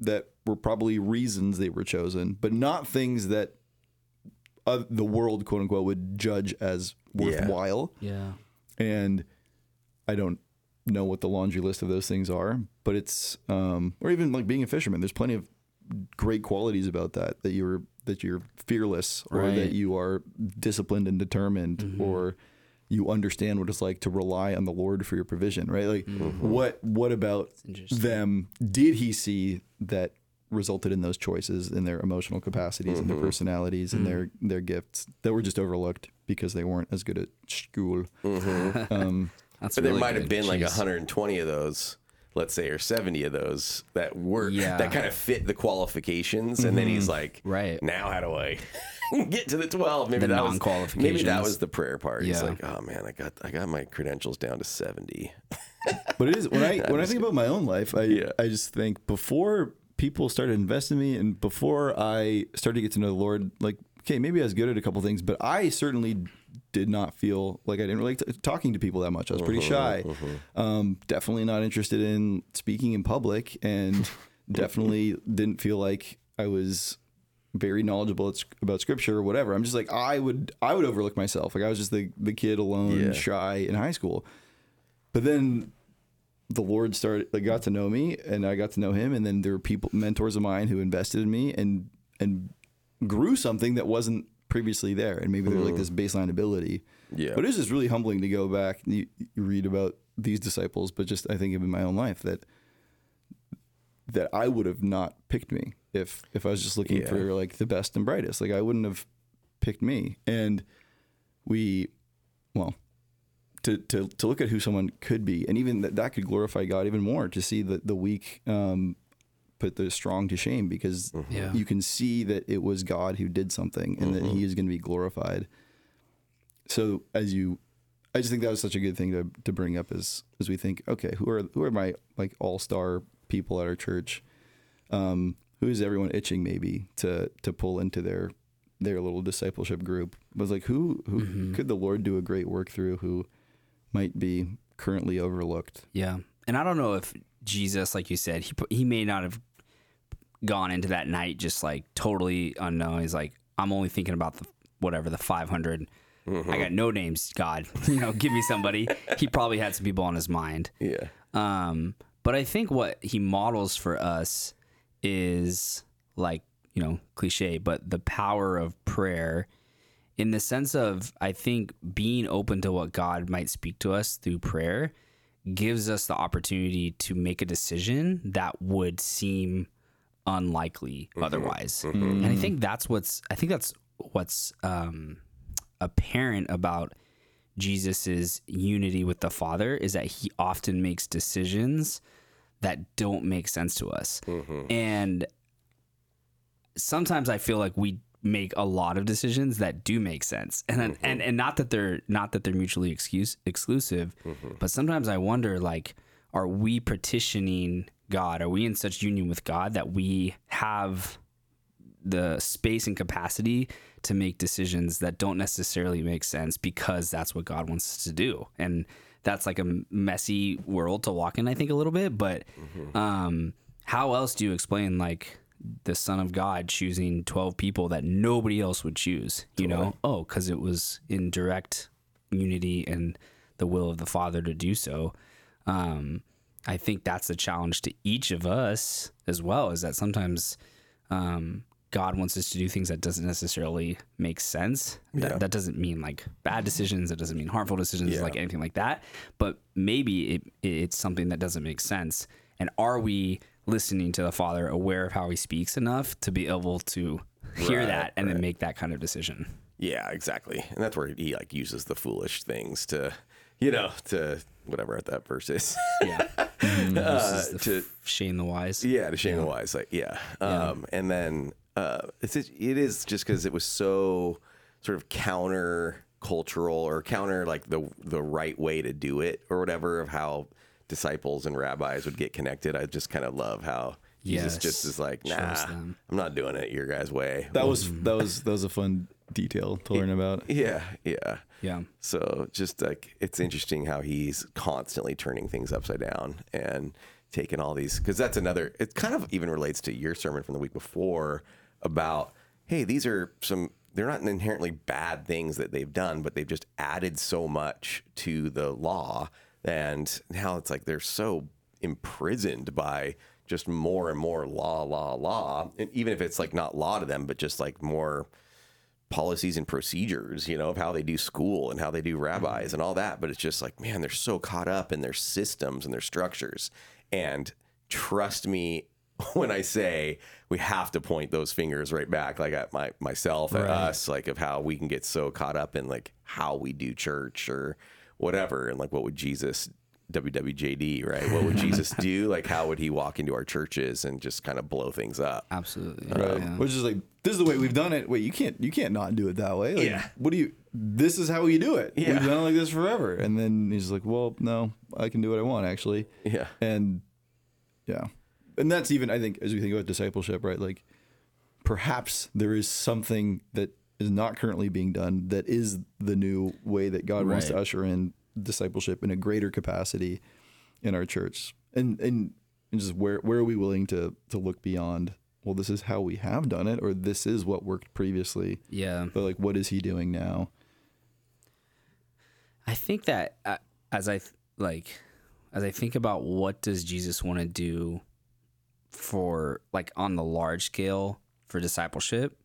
that were probably reasons they were chosen, but not things that the world, quote unquote, would judge as worthwhile. Yeah. And I don't know what the laundry list of those things are, but it's, or even like being a fisherman, there's plenty of great qualities about that, that you're fearless, or right. that you are disciplined and determined, mm-hmm. or you understand what it's like to rely on the Lord for your provision, right? Like mm-hmm. what about them did he see that resulted in those choices, in their emotional capacities, mm-hmm. and their personalities, mm-hmm. and their gifts that were just overlooked because they weren't as good at school. Mm-hmm. But really there might have been like 120 of those, let's say, or 70 of those that were that kind of fit the qualifications, and mm-hmm. then he's like, right now, how do I get to the 12? Maybe that was qualifications. Maybe that was the prayer part. Yeah. He's like, oh man, I got my credentials down to 70. But it is when I think about my own life, I just think before people started investing in me and before I started to get to know the Lord, like, okay, maybe I was good at a couple things, but I certainly did not feel like I didn't relate to talking to people that much. I was pretty shy. Definitely not interested in speaking in public, and definitely didn't feel like I was very knowledgeable about scripture or whatever. I'm just like, I would overlook myself. Like I was just the kid alone, shy in high school. But then the Lord got to know me, and I got to know him. And then there were mentors of mine who invested in me and grew something that wasn't previously there, and maybe they're like this baseline ability. Yeah. But it was just really humbling to go back and you read about these disciples, but just I think in my own life that I would have not picked me if I was just looking for like the best and brightest. Like I wouldn't have picked me. And to look at who someone could be, and even that could glorify God even more, to see the weak put the strong to shame, because you can see that it was God who did something, and that he is going to be glorified. So I just think that was such a good thing to bring up as we think, okay, who are my like all-star people at our church? Who is everyone itching maybe to pull into their little discipleship group? But it's like, who could the Lord do a great work through who might be currently overlooked? Yeah. And I don't know if Jesus, like you said, he may not have gone into that night just like totally unknown. He's like, I'm only thinking about the 500. Mm-hmm. I got no names, God. Give me somebody. He probably had some people on his mind. Yeah. But I think what he models for us is like, cliche, but the power of prayer in the sense of, I think, being open to what God might speak to us through prayer gives us the opportunity to make a decision that would seem unlikely otherwise. Mm-hmm. And I think that's what's apparent about Jesus's unity with the Father, is that he often makes decisions that don't make sense to us. Mm-hmm. And sometimes I feel like we make a lot of decisions that do make sense, and not that they're mutually exclusive, but sometimes I wonder, like, are we petitioning God? Are we in such union with God that we have the space and capacity to make decisions that don't necessarily make sense because that's what God wants us to do? And that's like a messy world to walk in, I think, a little bit, but how else do you explain like the Son of God choosing 12 people that nobody else would choose, totally. Oh, because it was in direct unity and the will of the Father to do so. I think that's a challenge to each of us as well, is that sometimes God wants us to do things that doesn't necessarily make sense. That doesn't mean like bad decisions. It doesn't mean harmful decisions, like anything like that. But maybe it's something that doesn't make sense. And are we listening to the Father, aware of how he speaks enough to be able to hear that and then make that kind of decision? Yeah, exactly. And that's where he like uses the foolish things to, to whatever that verse is. Yeah. To shame the wise. Yeah. To shame the wise. Like, yeah. And then, it is just cause it was so sort of counter-cultural or counter, like the right way to do it or whatever, of how disciples and rabbis would get connected. I just kind of love how Jesus just is like, nah, I'm not doing it your guys' way. That was a fun detail to learn about. Yeah. So just like, it's interesting how he's constantly turning things upside down and taking all these, because that's another, it kind of even relates to your sermon from the week before about, hey, these are some they're not inherently bad things that they've done, but they've just added so much to the law. And now it's like they're so imprisoned by just more and more law. And even if it's like not law to them, but just like more policies and procedures, you know, of how they do school and how they do rabbis and all that. But it's just like, man, they're so caught up in their systems and their structures. And trust me when I say we have to point those fingers right back, like at myself, at us, like of how we can get so caught up in like how we do church or whatever. And like, what would Jesus, WWJD, right? What would Jesus do? Like, how would he walk into our churches and just kind of blow things up? Absolutely. Which is like, this is the way we've done it. Wait, you can't not do it that way. Like, what do you, this is how you do it. Yeah. We've done it like this forever. And then he's like, well, no, I can do what I want actually. Yeah. And yeah. And that's even, I think, as we think about discipleship, right? Like perhaps there is something that is not currently being done that is the new way that God wants to usher in discipleship in a greater capacity in our church. And just where are we willing to look beyond, well, this is how we have done it, or this is what worked previously. Yeah. But like, what is he doing now? I think that as I think about what does Jesus want to do for like on the large scale for discipleship,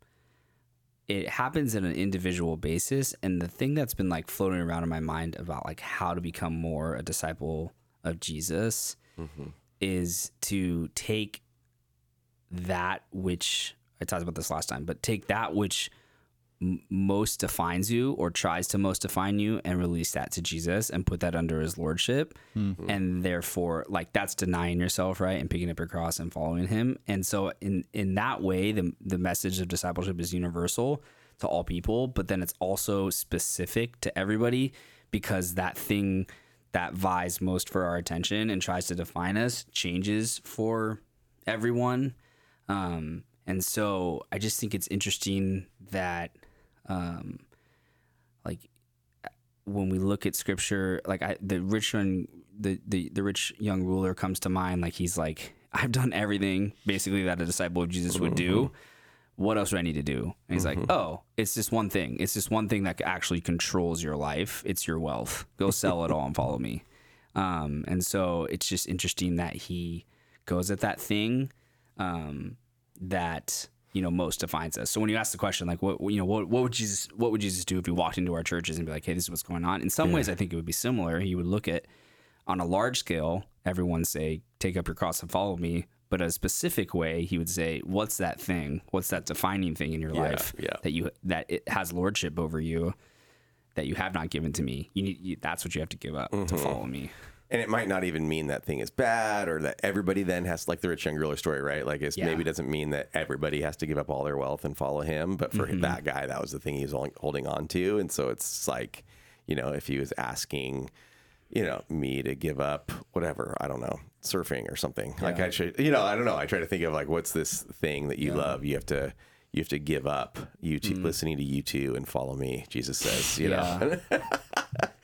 it happens in an individual basis. And the thing that's been like floating around in my mind about like how to become more a disciple of Jesus is to take that which I talked about this last time, but take that which most defines you or tries to most define you and release that to Jesus and put that under his lordship. Mm-hmm. And therefore like that's denying yourself, right? And picking up your cross and following him. And so in that way, the message of discipleship is universal to all people, but then it's also specific to everybody because that thing that vies most for our attention and tries to define us changes for everyone. And so I just think it's interesting that like when we look at scripture, like the rich young ruler comes to mind. Like he's like, I've done everything basically that a disciple of Jesus would do. What else do I need to do? And he's like, oh, it's just one thing. It's just one thing that actually controls your life. It's your wealth. Go sell it all and follow me. And so it's just interesting that he goes at that thing that, you know, most defines us. So when you ask the question, like, what would Jesus do if he walked into our churches and be like, hey, this is what's going on? In some ways, I think it would be similar. He would look at, on a large scale, everyone say, take up your cross and follow me. But a specific way, he would say, what's that thing? What's that defining thing in your life that it has lordship over you that you have not given to me? That's what you have to give up to follow me. And it might not even mean that thing is bad or that everybody then has, like the rich young ruler story, right? Like it's maybe doesn't mean that everybody has to give up all their wealth and follow him. But for that guy, that was the thing he was holding on to. And so it's like, you know, if he was asking, you know, me to give up whatever, I don't know, surfing or something like I should, you know, I don't know. I try to think of like, what's this thing that you love? You have to give up YouTube, listening to U2 and follow me. Jesus says, you know,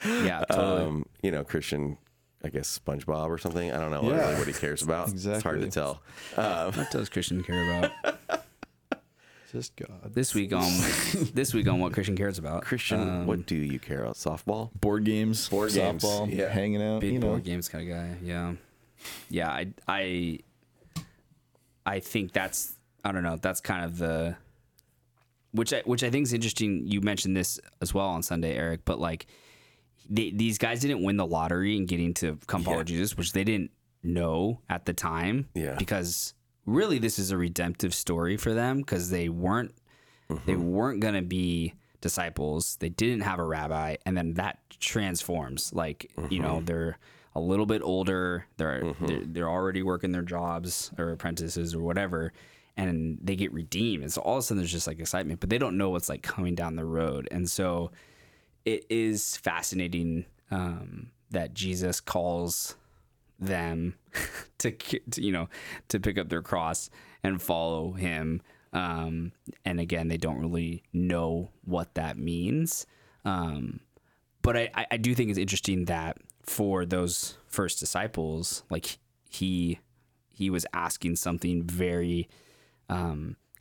totally. You know, Christian, I guess SpongeBob or something. I don't know what he cares about. Exactly. It's hard to tell. What does Christian care about? Just God. This week on what Christian cares about. Christian, what do you care about? Softball, board games, softball, hanging out. Big board games kind of guy. Yeah. I think that's, I don't know. That's kind of the, which I think is interesting. You mentioned this as well on Sunday, Eric, but like, these guys didn't win the lottery and getting to come follow Jesus, which they didn't know at the time because really this is a redemptive story for them because they weren't going to be disciples. They didn't have a rabbi. And then that transforms like, you know, they're a little bit older. They're already working their jobs or apprentices or whatever. And they get redeemed. And so all of a sudden there's just like excitement, but they don't know what's like coming down the road. And so it is fascinating that Jesus calls them to, you know, to pick up their cross and follow him. And again, they don't really know what that means. But I do think it's interesting that for those first disciples, like he was asking something very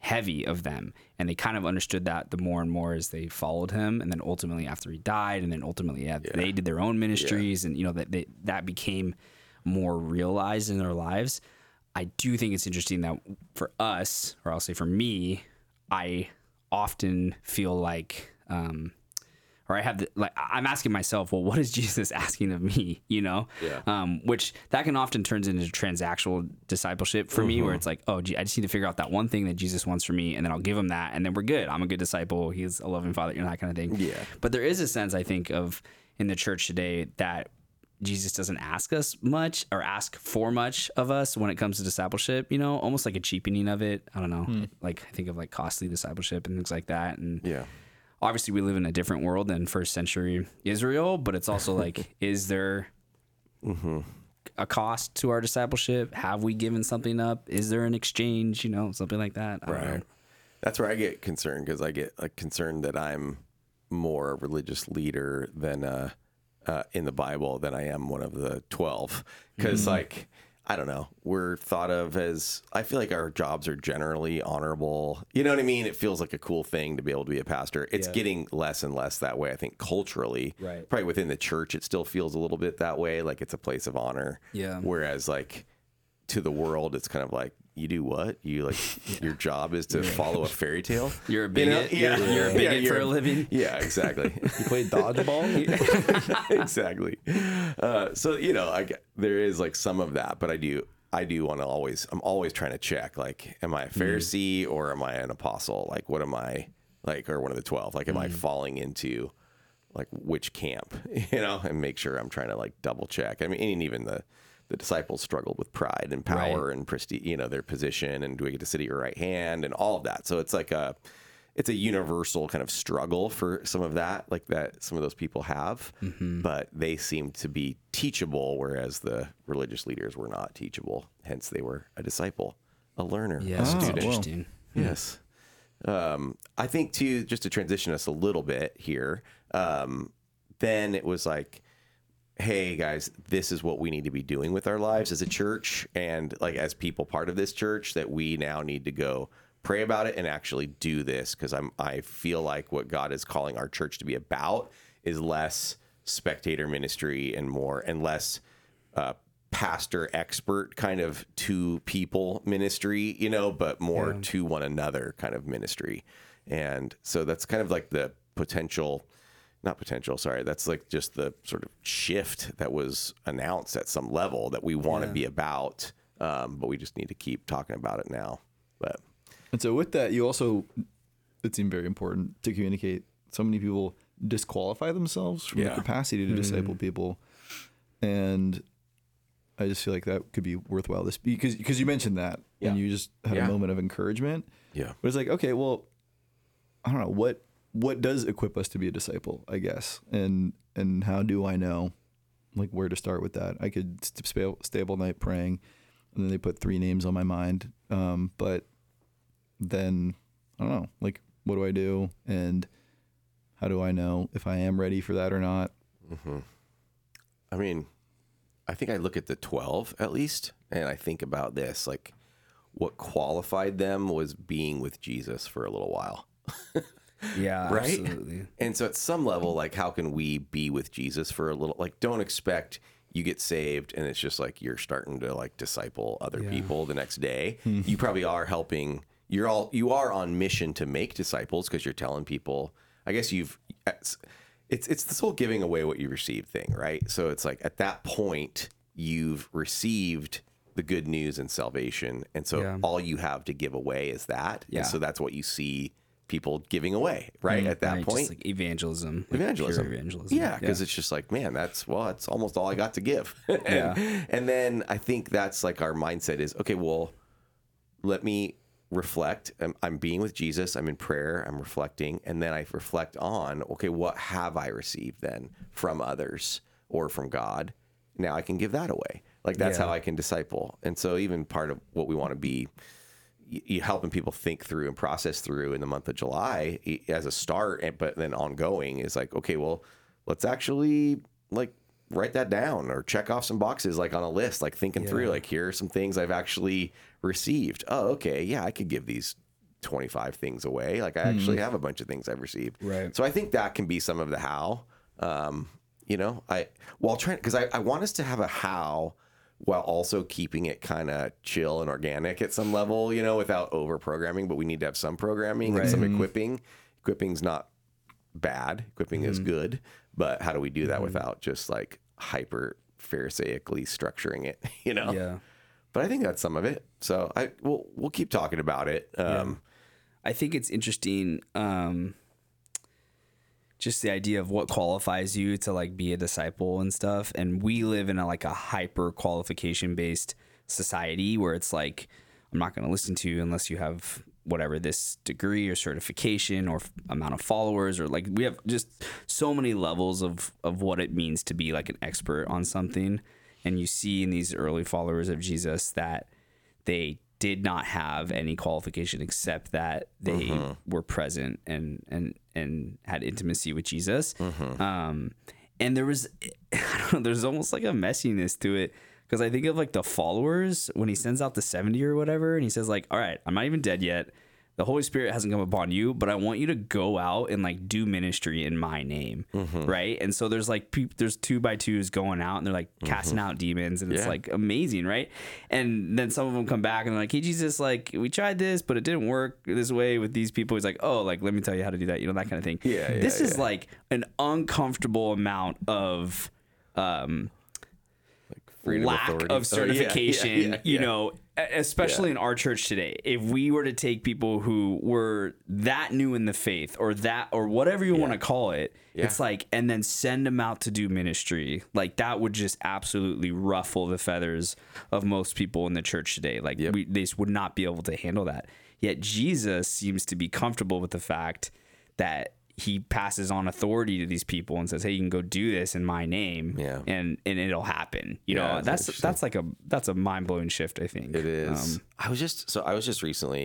heavy of them. And they kind of understood that the more and more as they followed him. And then ultimately after he died, and then ultimately they did their own ministries, and, you know, that became more realized in their lives. I do think it's interesting that for us, or I'll say for me, I often feel like, I'm asking myself, well, what is Jesus asking of me? You know, which that can often turns into transactional discipleship for me, where it's like, oh, gee, I just need to figure out that one thing that Jesus wants for me, and then I'll give him that, and then we're good. I'm a good disciple. He's a loving father, you know, that kind of thing. Yeah. But there is a sense, I think, of in the church today that Jesus doesn't ask us much or ask for much of us when it comes to discipleship, you know, almost like a cheapening of it. I don't know. Like I think of like costly discipleship and things like that. And obviously we live in a different world than first century Israel, but it's also like, is there a cost to our discipleship? Have we given something up? Is there an exchange, you know, something like that? I don't know. That's where I get concerned. Cause I get like concerned that I'm more a religious leader than, in the Bible than I am one of the 12. Cause like, I don't know, we're thought of as, I feel like our jobs are generally honorable. You know what I mean? It feels like a cool thing to be able to be a pastor. It's getting less and less that way. I think culturally, probably within the church, it still feels a little bit that way. Like it's a place of honor. Yeah. Whereas like to the world, it's kind of like, you do what? You like your job is to follow a fairy tale. You're a bigot. You know? You're a bigot for a living. Yeah, exactly. You play dodgeball. Exactly. So you know, there is like some of that, but I do want to always. I'm always trying to check. Like, am I a Pharisee or am I an apostle? Like, what am I? Like, or one of the 12? Like, am I falling into like which camp? You know, and make sure I'm trying to like double check. I mean, and even the disciples struggled with pride and power and prestige, you know, their position, and do we get to sit at your right hand and all of that. So it's like it's a universal kind of struggle for some of that, like that some of those people have, but they seem to be teachable, whereas the religious leaders were not teachable. Hence they were a disciple, a learner, a student. Interesting. Yes. I think too, just to transition us a little bit here, then it was like, hey guys, this is what we need to be doing with our lives as a church and like as people part of this church, that we now need to go pray about it and actually do this. Cause I feel like what God is calling our church to be about is less spectator ministry and more and less, pastor expert kind of to people ministry, you know, but more to one another kind of ministry. And so that's kind of like the that's like just the sort of shift that was announced at some level that we want to be about, but we just need to keep talking about it now. But and so with that, you also, it seemed very important to communicate. So many people disqualify themselves from the capacity to disciple people, and I just feel like that could be worthwhile. This because you mentioned that and you just had a moment of encouragement. Yeah, but it's like, okay, well, I don't know what does equip us to be a disciple, I guess? And how do I know like where to start with that? I could stay up all night praying, and then they put three names on my mind. But then I don't know, like, what do I do? And how do I know if I am ready for that or not? I mean, I think I look at the 12 at least, and I think about this, like what qualified them was being with Jesus for a little while. Yeah, right? Absolutely. And so at some level, like, how can we be with Jesus for a little, like, don't expect you get saved and it's just like you're starting to like disciple other people the next day. You probably are helping. You are on mission to make disciples because you're telling people, I guess it's this whole giving away what you received thing, right? So it's like at that point you've received the good news and salvation. And so all you have to give away is that. Yeah. And so that's what you see people giving away at that point, just like evangelism. Because it's just like, man, that's almost all I got to give. And, and then I think that's like our mindset is, okay, well, let me reflect. I'm being with Jesus, I'm in prayer, I'm reflecting, and then I reflect on, okay, what have I received then from others or from God? Now I can give that away. Like that's how I can disciple. And so even part of what we want to be, you helping people think through and process through in the month of July as a start, but then ongoing is like, okay, well, let's actually like write that down or check off some boxes, like on a list, like thinking through, like, here are some things I've actually received. Oh, okay. Yeah. I could give these 25 things away. Like I actually have a bunch of things I've received. Right. So I think that can be some of the how, you know, I want us to have a how while also keeping it kind of chill and organic at some level, you know, without over programming, but we need to have some programming and some equipping. Equipping's not bad. Equipping is good, but how do we do that without just like hyper pharisaically structuring it, you know? Yeah. But I think that's some of it. So we'll keep talking about it. I think it's interesting, just the idea of what qualifies you to like be a disciple and stuff. And we live in a hyper qualification based society where it's like, I'm not going to listen to you unless you have whatever this degree or certification or amount of followers, or like we have just so many levels of what it means to be like an expert on something. And you see in these early followers of Jesus that they did not have any qualification except that they were present and had intimacy with Jesus. And there was, I don't know, there's almost like a messiness to it. Because I think of like the followers when he sends out the 70 or whatever, and he says like, all right, I'm not even dead yet. The Holy Spirit hasn't come upon you, but I want you to go out and like do ministry in my name, right? And so there's like there's 2x2s going out, and they're like casting out demons, and it's like amazing, right? And then some of them come back and they're like, "Hey Jesus, like we tried this, but it didn't work this way with these people." He's like, "Oh, like let me tell you how to do that," you know, that kind of thing. Yeah, this is like an uncomfortable amount of lack of certification, you know. Especially in our church today, if we were to take people who were that new in the faith or that or whatever you want to call it, it's like, and then send them out to do ministry, like that would just absolutely ruffle the feathers of most people in the church today. Like they just would not be able to handle that. Yet Jesus seems to be comfortable with the fact that he passes on authority to these people and says, "Hey, you can go do this in my name," and it'll happen. You know, that's a mind blowing shift. I think it is. I was just recently,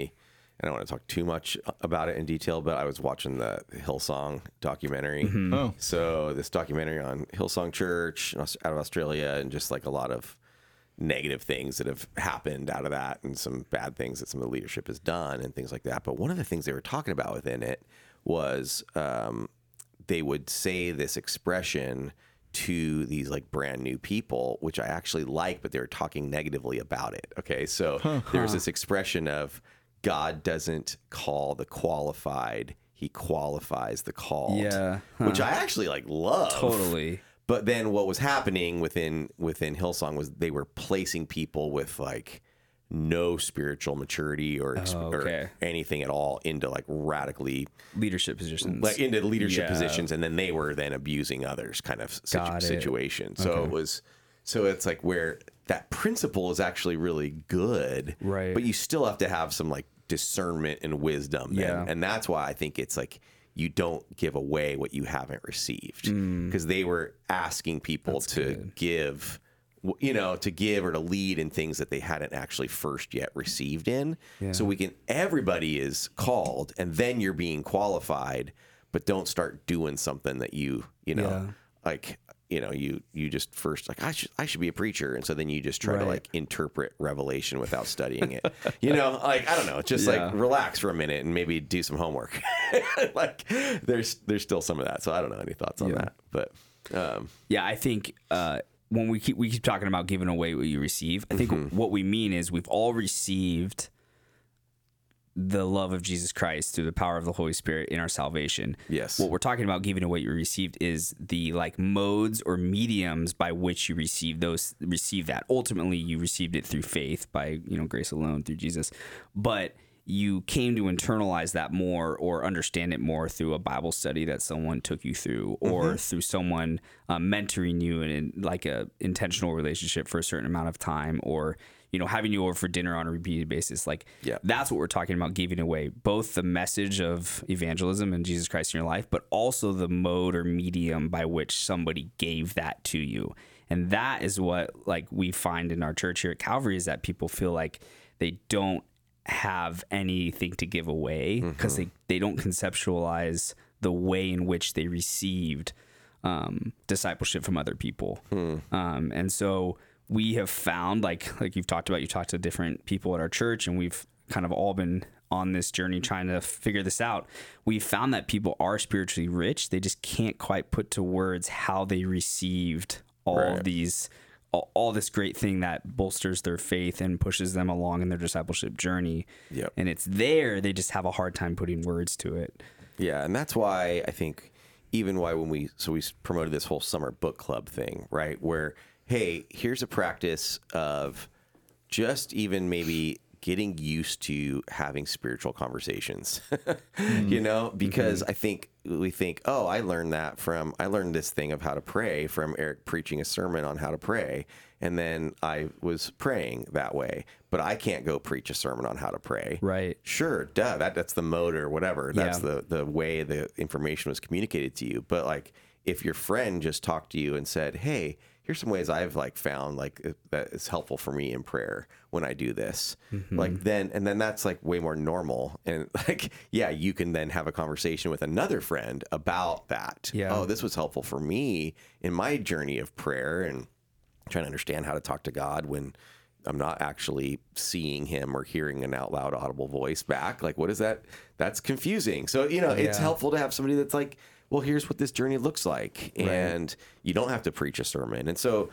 and I don't want to talk too much about it in detail, but I was watching the Hillsong documentary. So this documentary on Hillsong Church out of Australia, and just like a lot of negative things that have happened out of that, and some bad things that some of the leadership has done, and things like that. But one of the things they were talking about within it was they would say this expression to these like brand new people, which I actually like, but they were talking negatively about it. Okay, so there's this expression of God doesn't call the qualified, he qualifies the called, which I actually like love. Totally. But then what was happening within Hillsong was they were placing people with like no spiritual maturity or anything at all into like radically leadership positions, like into leadership positions. And then they were then abusing others kind of situation. So it's like where that principle is actually really good, right? But you still have to have some like discernment and wisdom. Yeah. And that's why I think it's like, you don't give away what you haven't received, because they were asking people give, you know, to give or to lead in things that they hadn't actually first yet received in. Yeah. So everybody is called, and then you're being qualified, but don't start doing something that you know, like, you know, you just first like, I should be a preacher. And so then you just try to like interpret Revelation without studying it, you know, like, I don't know, just like relax for a minute and maybe do some homework. Like there's still some of that. So I don't know, any thoughts on that, but, I think, when we keep talking about giving away what you receive, I think what we mean is we've all received the love of Jesus Christ through the power of the Holy Spirit in our salvation. Yes. What we're talking about giving away what you received is the like modes or mediums by which you receive that. Ultimately, you received it through faith by, you know, grace alone through Jesus. But you came to internalize that more or understand it more through a Bible study that someone took you through, or through someone mentoring you in like a intentional relationship for a certain amount of time, or, you know, having you over for dinner on a repeated basis. Like that's what we're talking about giving away, both the message of evangelism and Jesus Christ in your life, but also the mode or medium by which somebody gave that to you. And that is what like we find in our church here at Calvary, is that people feel like they don't have anything to give away because they don't conceptualize the way in which they received discipleship from other people. And so we have found, like you've talked about, you talked to different people at our church, and we've kind of all been on this journey trying to figure this out, we found that people are spiritually rich. They just can't quite put to words how they received all of these, all this great thing that bolsters their faith and pushes them along in their discipleship journey. Yep. And it's there. They just have a hard time putting words to it. Yeah. And that's why I think even why when we, so we promoted this whole summer book club thing, right? Where, hey, here's a practice of just even maybe getting used to having spiritual conversations, you know, because I think we think, oh, I learned this thing of how to pray from Eric preaching a sermon on how to pray. And then I was praying that way, but I can't go preach a sermon on how to pray. Right. Sure. Duh. That's the mode or whatever. That's the way the information was communicated to you. But like, if your friend just talked to you and said, hey, here's some ways I've like found like that is helpful for me in prayer when I do this, like then that's like way more normal. And like, yeah, you can then have a conversation with another friend about that. Yeah. Oh, this was helpful for me in my journey of prayer and trying to understand how to talk to God when I'm not actually seeing him or hearing an out loud audible voice back. Like, what is that? That's confusing. So, you know, it's helpful to have somebody that's like, well, here's what this journey looks like, and you don't have to preach a sermon. And so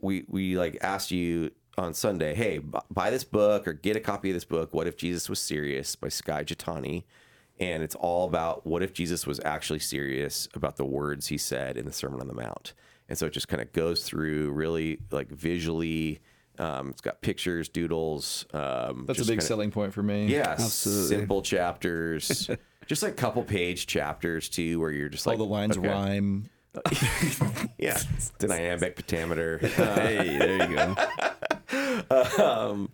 we like asked you on Sunday, hey, buy this book or get a copy of this book, What If Jesus Was Serious by Skye Jethani. And it's all about what if Jesus was actually serious about the words he said in the Sermon on the Mount. And so it just kind of goes through really like visually. It's got pictures, doodles. That's a big selling point for me. Yeah, absolutely. Simple chapters. Just like couple page chapters too, where you're just like all the lines rhyme. Yeah, it's an iambic pentameter. Hey, there you go.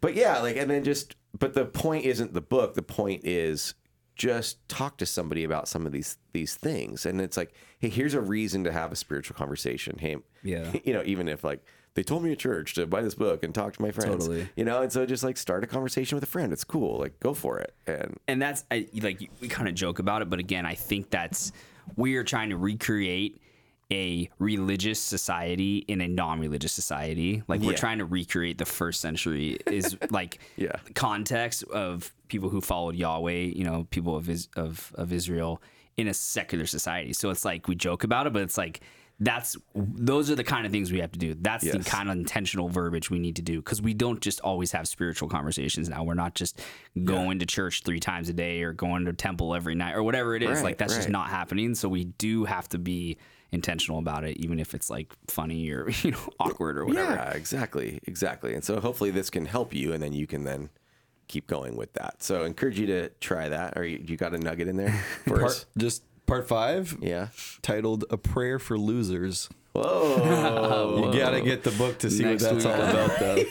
But yeah, like, and then just, but the point isn't the book. The point is just talk to somebody about some of these things, and it's like, hey, here's a reason to have a spiritual conversation. Hey, you know, even if like they told me at church to buy this book and talk to my friends, you know? And so just like start a conversation with a friend. It's cool. Like go for it. And that's like, we kind of joke about it, but again, I think that's, we are trying to recreate a religious society in a non-religious society. Like we're trying to recreate the first century is like context of people who followed Yahweh, you know, people of Israel in a secular society. So it's like, we joke about it, but it's like, those are the kind of things we have to do. That's the kind of intentional verbiage we need to do, because we don't just always have spiritual conversations now. We're not just going to church 3 times a day or going to temple every night or whatever it is. Right, like that's just not happening. So we do have to be intentional about it, even if it's like funny or, you know, awkward or whatever. Yeah, exactly. Exactly. And so hopefully this can help you, and then you can then keep going with that. So I encourage you to try that. Or you got a nugget in there for us? Just Part 5, titled "A Prayer for Losers." Whoa! You gotta get the book to see what that's all about, though.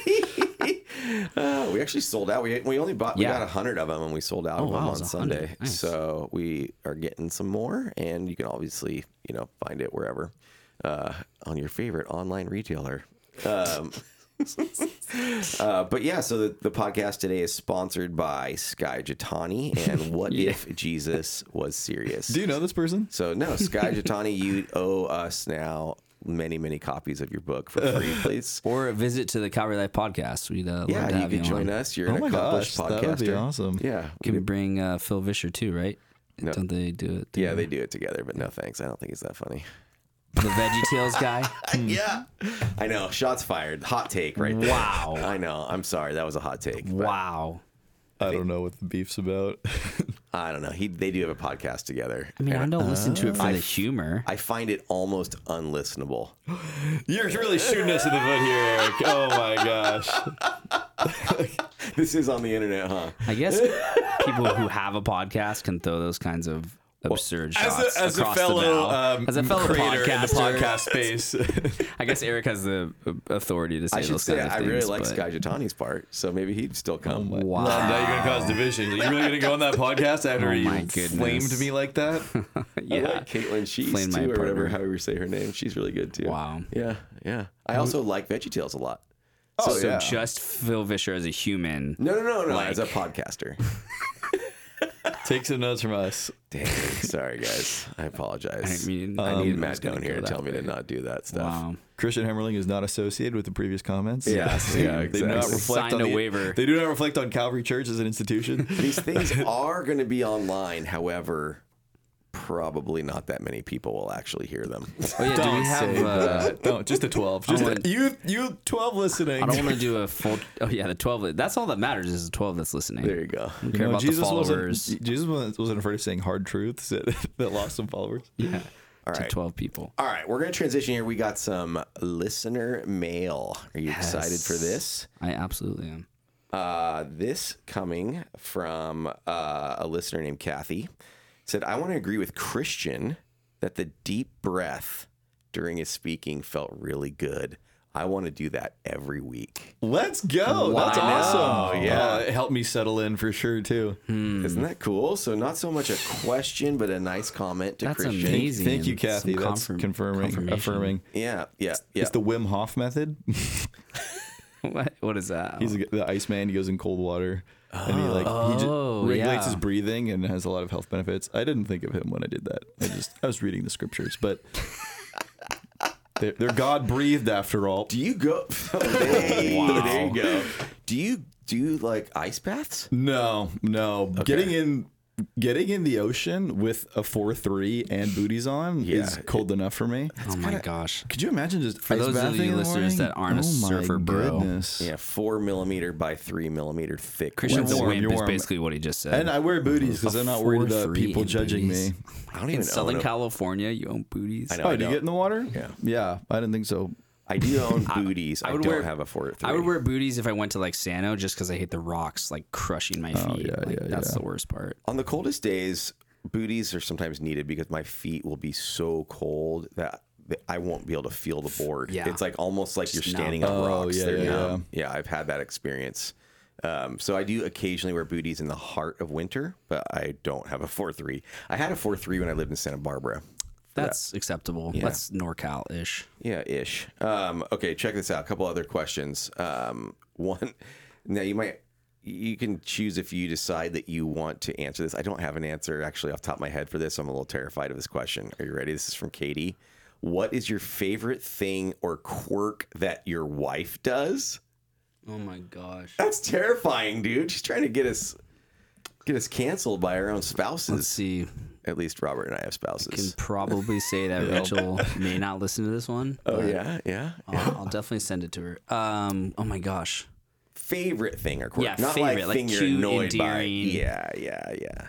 We actually sold out. We only bought we got 100 of them, and we sold out of them on Sunday. Nice. So we are getting some more, and you can obviously find it wherever on your favorite online retailer. But yeah, so the podcast today is sponsored by Skye Jethani and What If Jesus Was Serious. Do you know this person? So no, Skye Jethani, you owe us now many, many copies of your book for free, please. Or a visit to the Calvary Life Podcast. We'd love to have you join us. You're an accomplished podcaster. That would be awesome. Yeah. Can we bring Phil Vischer too, right? No. Don't they do it together? Yeah, they do it together, but no thanks. I don't think it's that funny. The VeggieTales guy. Yeah, I know. Shots fired. Hot take right there. Wow. I know. I'm sorry. That was a hot take. Wow. I don't know what the beef's about. I don't know. They do have a podcast together. I mean, I don't listen to it for the humor. I find it almost unlistenable. You're really shooting us in the foot here, Eric. Oh my gosh. This is on the internet, huh? I guess people who have a podcast can throw those kinds of absurd shots across the bow. As a fellow creator in the podcast space, I guess Eric has the authority to say those kinds of things. I really like Skye Jethani's part, so maybe he'd still come. Wow! Now you're gonna cause division. Are you really gonna go on that podcast after you flamed me like that? Yeah, I like Caitlin Sheets too, or whatever, however you say her name. She's really good too. Wow. Yeah, yeah. I also like VeggieTales a lot. Oh, so just Phil Vischer as a human? No, like, as a podcaster. Take some notes from us. Dang, sorry, guys. I apologize. I mean, I need Matt Doan here to tell me to not do that stuff. Wow. Christian Hemmerling is not associated with the previous comments. Yeah, exactly. They do not reflect on a waiver. They do not reflect on Calvary Church as an institution. These things are going to be online, however... Probably not that many people will actually hear them. Oh, yeah, don't do we have don't just the 12. Just wanna, you 12 listening. I don't want to do a full. Oh yeah, the 12. That's all that matters is the 12 that's listening. There you go. Don't care about the followers. Jesus wasn't afraid of saying hard truths that lost some followers. Yeah. All right. To 12 people. All right, we're going to transition here. We got some listener mail. Are you excited for this? I absolutely am. This coming from a listener named Kathy. Said, I want to agree with Christian that the deep breath during his speaking felt really good. I want to do that every week. Let's go. Wow. That's awesome. Yeah. It helped me settle in for sure, too. Isn't that cool? So not so much a question, but a nice comment to Christian. That's amazing. Thank you, Kathy. That's confirming. Affirming. Yeah. It's the Wim Hof method. What is that? He's the Iceman. He goes in cold water. And he regulates his breathing and has a lot of health benefits. I didn't think of him when I did that. I was reading the scriptures, but they're God breathed after all. Do you go? There you go. Do you do like ice baths? No. Okay. Getting in the ocean with a 4-3 and booties on is cold enough for me. Oh my gosh! Could you imagine just for those of you listeners that aren't a surfer, goodness. Bro? Yeah, 4mm by 3mm thick. Christian Wimp is basically what he just said. And I wear booties because I'm not worried about people judging me. I don't even. In Southern California, you own booties. I know. Oh, do you get in the water? Yeah. I didn't think so. I do own booties. I don't have a 4-3. I would wear booties if I went to like Sano just because I hate the rocks like crushing my feet. Oh, that's the worst part. On the coldest days, booties are sometimes needed because my feet will be so cold that I won't be able to feel the board. Yeah. It's like almost like just you're standing on rocks. Yeah, I've had that experience. So I do occasionally wear booties in the heart of winter, but I don't have a 4-3. I had a 4-3 when I lived in Santa Barbara. That's acceptable. Yeah. That's NorCal-ish. Yeah, ish. Okay, check this out. A couple other questions. One, now you can choose if you decide that you want to answer this. I don't have an answer actually off the top of my head for this. So I'm a little terrified of this question. Are you ready? This is from Katie. What is your favorite thing or quirk that your wife does? Oh my gosh. That's terrifying, dude. She's trying to get us canceled by our own spouses. Let's see. At least Robert and I have spouses. I can probably say that Rachel may not listen to this one. Oh, yeah. I'll definitely send it to her. Oh, my gosh. Favorite thing or quirk. Yeah, not favorite. Like thing you're annoyed by. Yeah.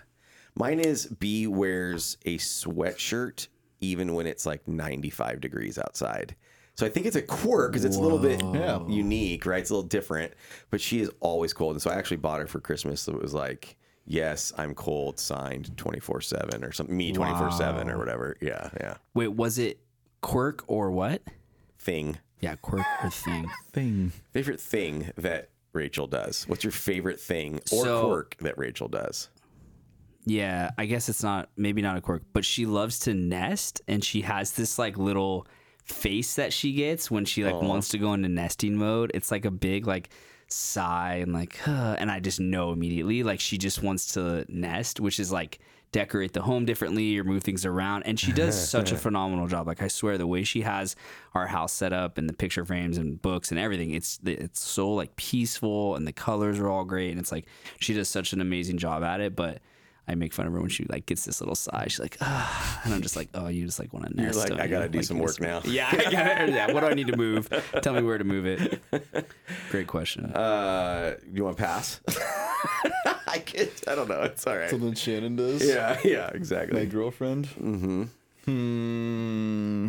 Mine is Bea wears a sweatshirt even when it's like 95 degrees outside. So I think it's a quirk because it's a little bit unique, right? It's a little different. But she is always cold. And so I actually bought her for Christmas. So it was like... Yes, I'm cold, signed 24/7 or something. Me 24/7 or whatever. Yeah. Wait, was it quirk or what? Thing. Yeah, quirk or thing. Thing. Favorite thing that Rachel does. What's your favorite thing or quirk that Rachel does? Yeah, I guess it's maybe not a quirk, but she loves to nest and she has this like little face that she gets when she like wants to go into nesting mode. It's like a big like sigh and like and I just know immediately like she just wants to nest, which is like decorate the home differently or move things around, and she does such a phenomenal job. Like I swear the way she has our house set up and the picture frames and books and everything, it's so like peaceful and the colors are all great and it's like she does such an amazing job at it. But I make fun of her when she like gets this little sigh. She's like, and I'm just like, oh, you just like want to nest. You're like, I got to do some work now. Yeah, I got to. Yeah, what do I need to move? Tell me where to move it. Great question. You want to pass? I don't know. It's all right. Something Shannon does. Yeah, exactly. My girlfriend. Mm-hmm.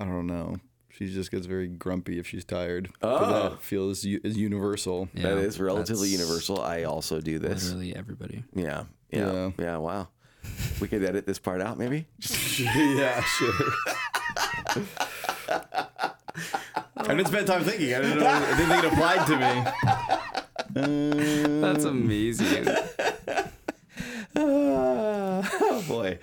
I don't know. She just gets very grumpy if she's tired. Oh. That feels is universal. Yeah, that is relatively universal. I also do this. Literally everybody. Yeah. Wow. We could edit this part out, maybe? Yeah, sure. I didn't spend time thinking. I didn't think it applied to me. That's amazing. Oh boy.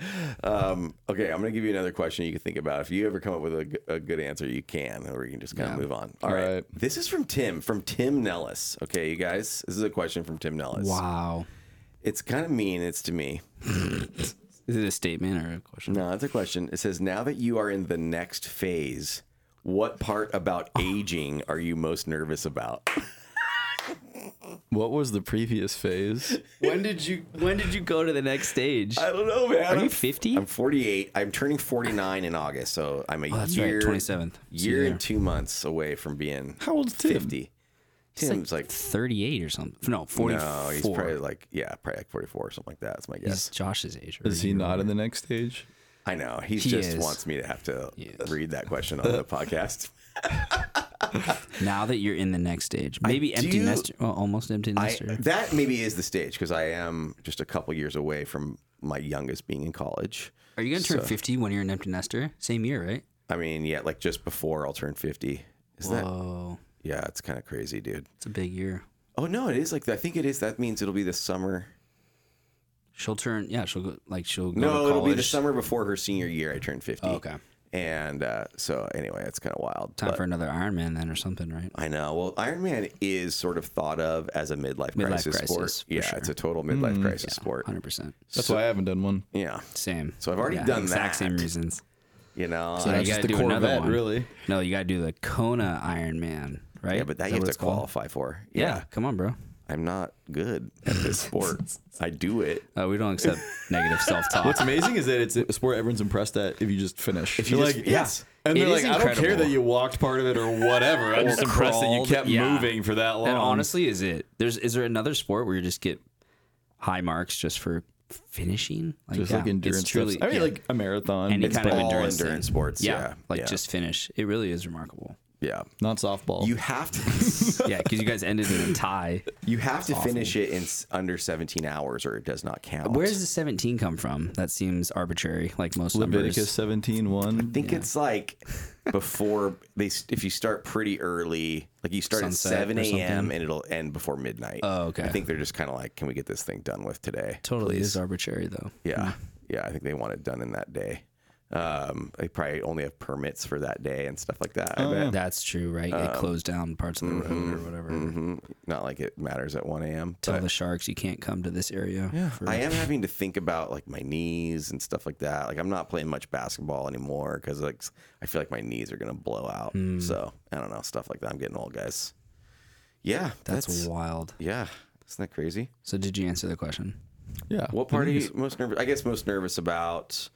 Okay, I'm gonna give you another question you can think about. If you ever come up with a good answer, you can, or you can just kind of move on. All right. This is from Tim Nellis. Okay, you guys, this is a question from Tim Nellis. Wow. It's kind of mean. It's to me. Is it a statement or a question? No, it's a question. It says, now that you are in the next phase, what part about aging are you most nervous about? What was the previous phase? When did you go to the next stage? I don't know, man. Are you 50? I'm 48. I'm turning 49 in August, so I'm year. Right, 27th. Year and 2 months away from being. How old's Tim? 50. Tim's like 38 or something. No, 44. No, he's probably like 44 or something like that. That's my guess. He's Josh's age. Is he not in the next stage? I know. He just wants me to have to read that question on the podcast. Now that you're in the next stage, maybe empty nester, well, almost empty nester. That maybe is the stage because I am just a couple years away from my youngest being in college. Are you going to turn 50 when you're an empty nester? Same year, right? I mean, yeah, like just before I'll turn 50. Whoa. Yeah, it's kind of crazy, dude. It's a big year. Oh, no, it is. Like, I think it is. That means it'll be the summer. She'll go to college. No, it'll be the summer before her senior year I turned 50. Oh, okay. And so, anyway, it's kind of wild. Time for another Iron Man then or something, right? I know. Well, Iron Man is sort of thought of as a midlife crisis sport. Yeah, sure. It's a total midlife crisis sport. 100%. That's why I haven't done one. Yeah. Same. So I've already done exact that. Exact same reasons. You know, so you got to do another one. Really? No, you got to do the Kona Iron Man, right? Yeah, but that you have to qualify for. Yeah, come on, bro. I'm not good at this sport. I do it. We don't accept negative self-talk. What's amazing is that it's a sport everyone's impressed at if you just finish. If you just, like, yes. And they're like, incredible. I don't care that you walked part of it or whatever. I'm just impressed that you kept moving for that long. That honestly is it. Is there another sport where you just get high marks just for finishing? Like, just like endurance. Truly, I mean, like a marathon. Any kind of endurance sports. Yeah. Like just finish. It really is remarkable. Yeah. Not softball. You have to. Yeah, because you guys ended in a tie. You have to finish it in under 17 hours or it does not count. Where does the 17 come from? That seems arbitrary, like most Leviticus numbers. Leviticus 17:1. I think it's like before if you start pretty early, like you start sunset at 7 a.m. and it'll end before midnight. Oh, okay. I think they're just kind of like, can we get this thing done with today? Totally is arbitrary, though. Yeah. Yeah, I think they want it done in that day. They probably only have permits for that day and stuff like that. I bet. That's true, right? They close down parts of the road or whatever. Mm-hmm. Not like it matters at 1 a.m. Tell the sharks you can't come to this area. Yeah, I am having to think about like my knees and stuff like that. Like I'm not playing much basketball anymore because like I feel like my knees are gonna blow out. So I don't know, stuff like that. I'm getting old, guys. Yeah, that's wild. Yeah, isn't that crazy? So did you answer the question? Yeah. What part are you most nervous? I guess most nervous about.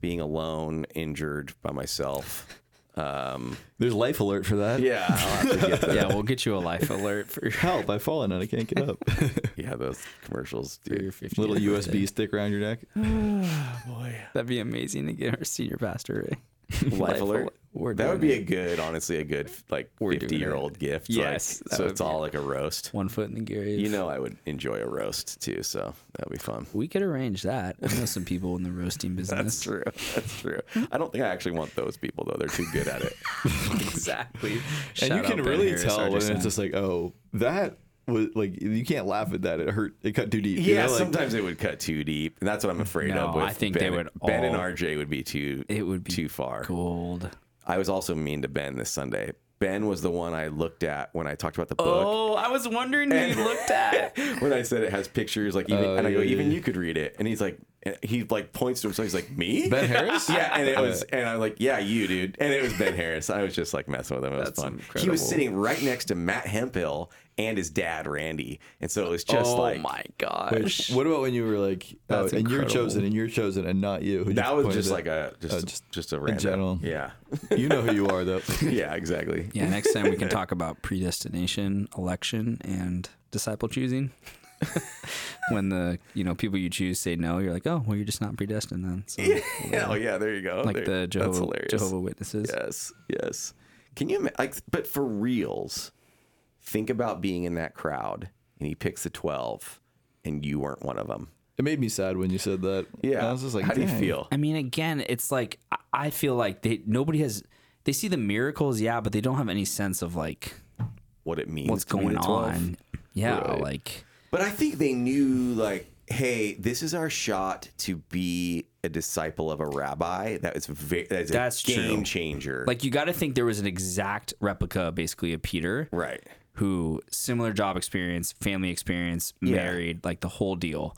Being alone, injured by myself. There's life alert for that. Yeah. I'll have to get that. Yeah, we'll get you a life alert for your help. I've fallen and I can't get up. Yeah, those commercials. Dude. Little USB stick around your neck. Oh, boy. That'd be amazing to get our senior pastor life alert. That would be a good like 50-year-old gift. Yes. Like, so it's all like a roast. One foot in the grave. You know I would enjoy a roast too, so that'd be fun. We could arrange that. I know some people in the roasting business. That's true. That's true. I don't think I actually want those people though. They're too good at it. Exactly. Shout and you can Ben really Harris, tell when it's just like, oh, that was like you can't laugh at that. It hurt. It cut too deep. Yeah, you know, like, sometimes it would cut too deep, and that's what I'm afraid of. With I think Ben, Ben and RJ would be too. It would be too far. Gold. I was also mean to Ben this Sunday. Ben was the one I looked at when I talked about the book. Oh, I was wondering who you looked at. When I said it has pictures, like even, and I go, even you could read it, and he's like. And he like points to him, so he's like, me? Ben Harris? Yeah, and it was, and I'm like, yeah, you, dude. And it was Ben Harris. I was just like messing with him. It was fun. Incredible. He was sitting right next to Matt Hemphill and his dad, Randy. And so it was just oh my gosh. Wait, what about when you were like, and you're chosen, and you're chosen, and not you? That was just like a random. In general. Yeah. You know who you are, though. Yeah, exactly. Yeah, next time we can talk about predestination, election, and disciple choosing. When the people you choose say no, you're like, oh well, you're just not predestined then. So, yeah, there you go. Like the Jehovah Witnesses. Yes. Can you but for reals, think about being in that crowd and he picks the 12, and you weren't one of them. It made me sad when you said that. Yeah, I was just like, how do you feel? I mean, again, it's like I feel like they see the miracles, yeah, but they don't have any sense of like what it means. What's going on? Yeah, right. Like. But I think they knew, like, hey, this is our shot to be a disciple of a rabbi. That's a game changer. Like, you got to think there was an exact replica, basically, of Peter. Right. who, similar job experience, family experience, married, like the whole deal,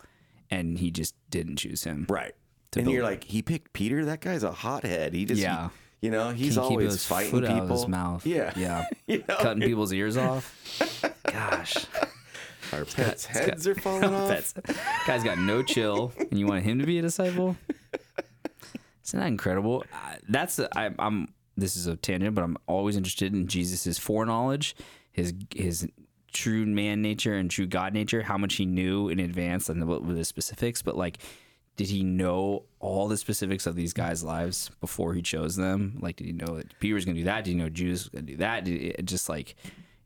and he just didn't choose him. Right. And you're like, he picked Peter? That guy's a hothead. He just, he, you know, he's always fighting people. Foot out of his mouth. Yeah. Yeah. You know? Cutting people's ears off. Gosh. Our pets' heads are falling off. Pets. Guy's got no chill, and you want him to be a disciple? Isn't that incredible? This is a tangent, but I'm always interested in Jesus' foreknowledge, his true man nature and true God nature, how much he knew in advance and what were the specifics. But like, did he know all the specifics of these guys' lives before he chose them? Like, did he know that Peter was going to do that? Did he know Judas was going to do that?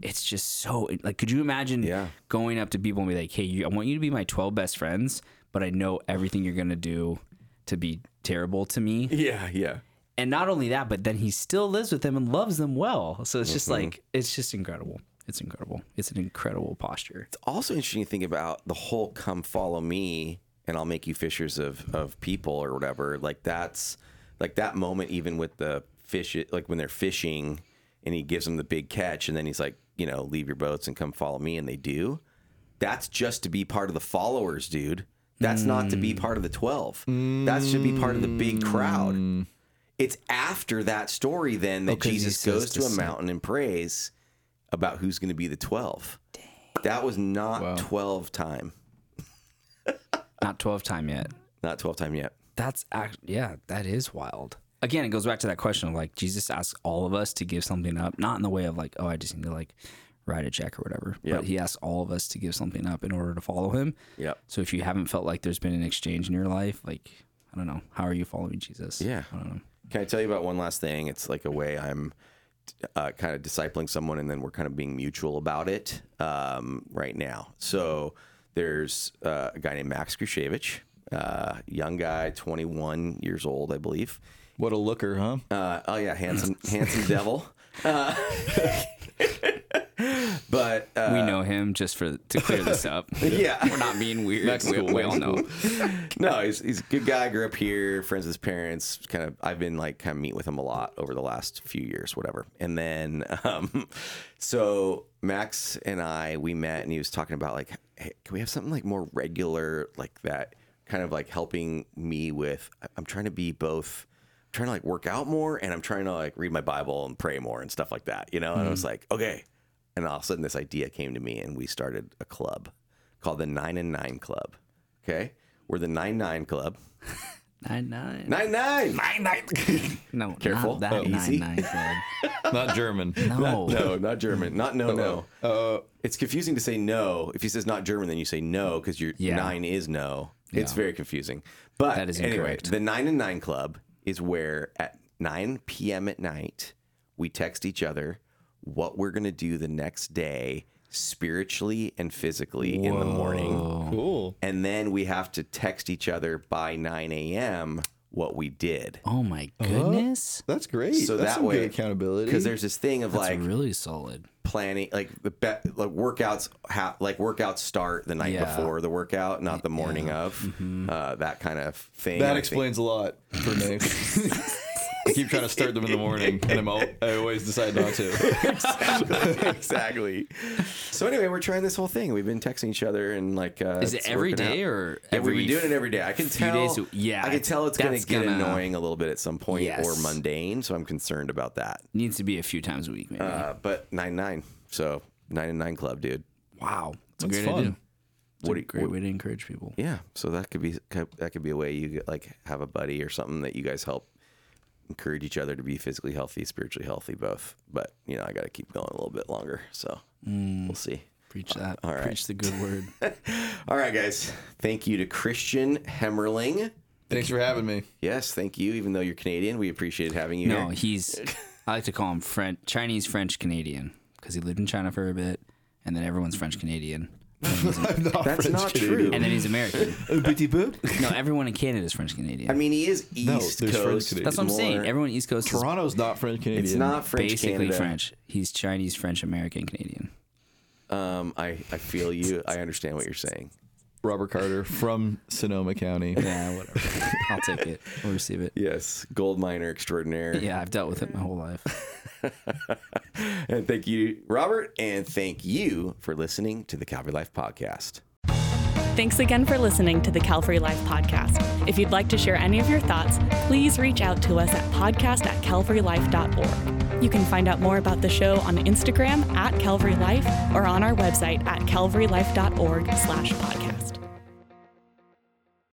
It's just so, like, could you imagine going up to people and be like, hey, I want you to be my 12 best friends, but I know everything you're going to do to be terrible to me. Yeah. Yeah. And not only that, but then he still lives with them and loves them well. So it's just like, it's just incredible. It's incredible. It's an incredible posture. It's also interesting to think about the whole come follow me and I'll make you fishers of people or whatever. Like that's like that moment, even with the fish, like when they're fishing and he gives them the big catch and then he's like, you know, leave your boats and come follow me. And they do. That's just to be part of the followers, dude. That's not to be part of the 12. That should be part of the big crowd. It's after that story then that Jesus goes to a mountain and prays about who's going to be the 12. Dang. That was not 12 time. Not 12 time yet. Not 12 time yet. That's that is wild. Again, it goes back to that question of like Jesus asks all of us to give something up, not in the way of like, oh, I just need to like write a check or whatever. Yep. But he asks all of us to give something up in order to follow him. Yep. So if you haven't felt like there's been an exchange in your life, like, I don't know, how are you following Jesus? Yeah. I don't know. Can I tell you about one last thing? It's like a way I'm kind of discipling someone, and then we're kind of being mutual about it right now. So there's a guy named Max Grushevich, young guy, 21 years old, I believe. What a looker, huh? Oh, yeah, handsome devil. But we know him just to clear this up. Yeah, we're not being weird. We all know. No, he's a good guy. Grew up here, friends with his parents. I've been like kind of meet with him a lot over the last few years, whatever. And then, so Max and we met, and he was talking about like, hey, can we have something like more regular, like that kind of like helping me with. I'm trying to be both. I'm trying to like work out more, and I'm trying to like read my Bible and pray more and stuff like that, you know. And I was like, okay. And all of a sudden, this idea came to me, and we started a club called the 9 and 9 Club. Okay, we're the 9 9 Club. 9 9. 9 9. 9 9. No, careful. Not that easy. 9 9 Club. Not German. No. No, not German. Not no. It's confusing to say no. If he says not German, then you say no because your nine is no. Yeah. It's very confusing. But that is incorrect. Anyway, the 9 and 9 Club is where at 9 p.m. at night we text each other what we're going to do the next day spiritually and physically in the morning. Cool. And then we have to text each other by 9 a.m. what we did. Oh, my goodness. That's great. So that's that way, good accountability. Because there's this thing of like really solid planning, like the workouts, like workouts start the night before the workout, not the morning of. That kind of thing. That explains a lot for me. I keep trying to start them in the morning, and I always decide not to. Exactly. So anyway, we're trying this whole thing. We've been texting each other, and like, is it every day or we do it every day? I can tell. I can tell it's going to get annoying a little bit at some point or mundane. So I'm concerned about that. Needs to be a few times a week, maybe. But 9 9, so 9 and 9 Club, dude. Wow, that's great fun. What a great way to encourage people. Yeah. So that could be a way you like have a buddy or something that you guys help encourage each other to be physically healthy, spiritually healthy, both. But, you know, I got to keep going a little bit longer. So we'll see. Preach that. All right. Preach the good word. All right, guys. Thank you to Christian Hemmerling. Thanks for having me. Yes, thank you. Even though you're Canadian, we appreciate having you here. No, I like to call him Chinese-French Canadian because he lived in China for a bit, and then everyone's French Canadian. That's not true. And then he's American. No, everyone in Canada is French Canadian. I mean, he is East Coast. That's what I'm saying. Everyone East Coast. Toronto's not French Canadian. It's not French Canada. Basically French. He's Chinese, French, American, Canadian. I feel you. I understand what you're saying. Robert Carter from Sonoma County. Yeah, whatever. I'll take it. We'll receive it. Yes, gold miner extraordinaire. Yeah, I've dealt with it my whole life. And thank you, Robert, and thank you for listening to the Calvary Life Podcast. Thanks again for listening to the Calvary Life Podcast. If you'd like to share any of your thoughts, please reach out to us at podcast@calvarylife.org. You can find out more about the show on Instagram @Calvary Life or on our website at calvarylife.org/podcast.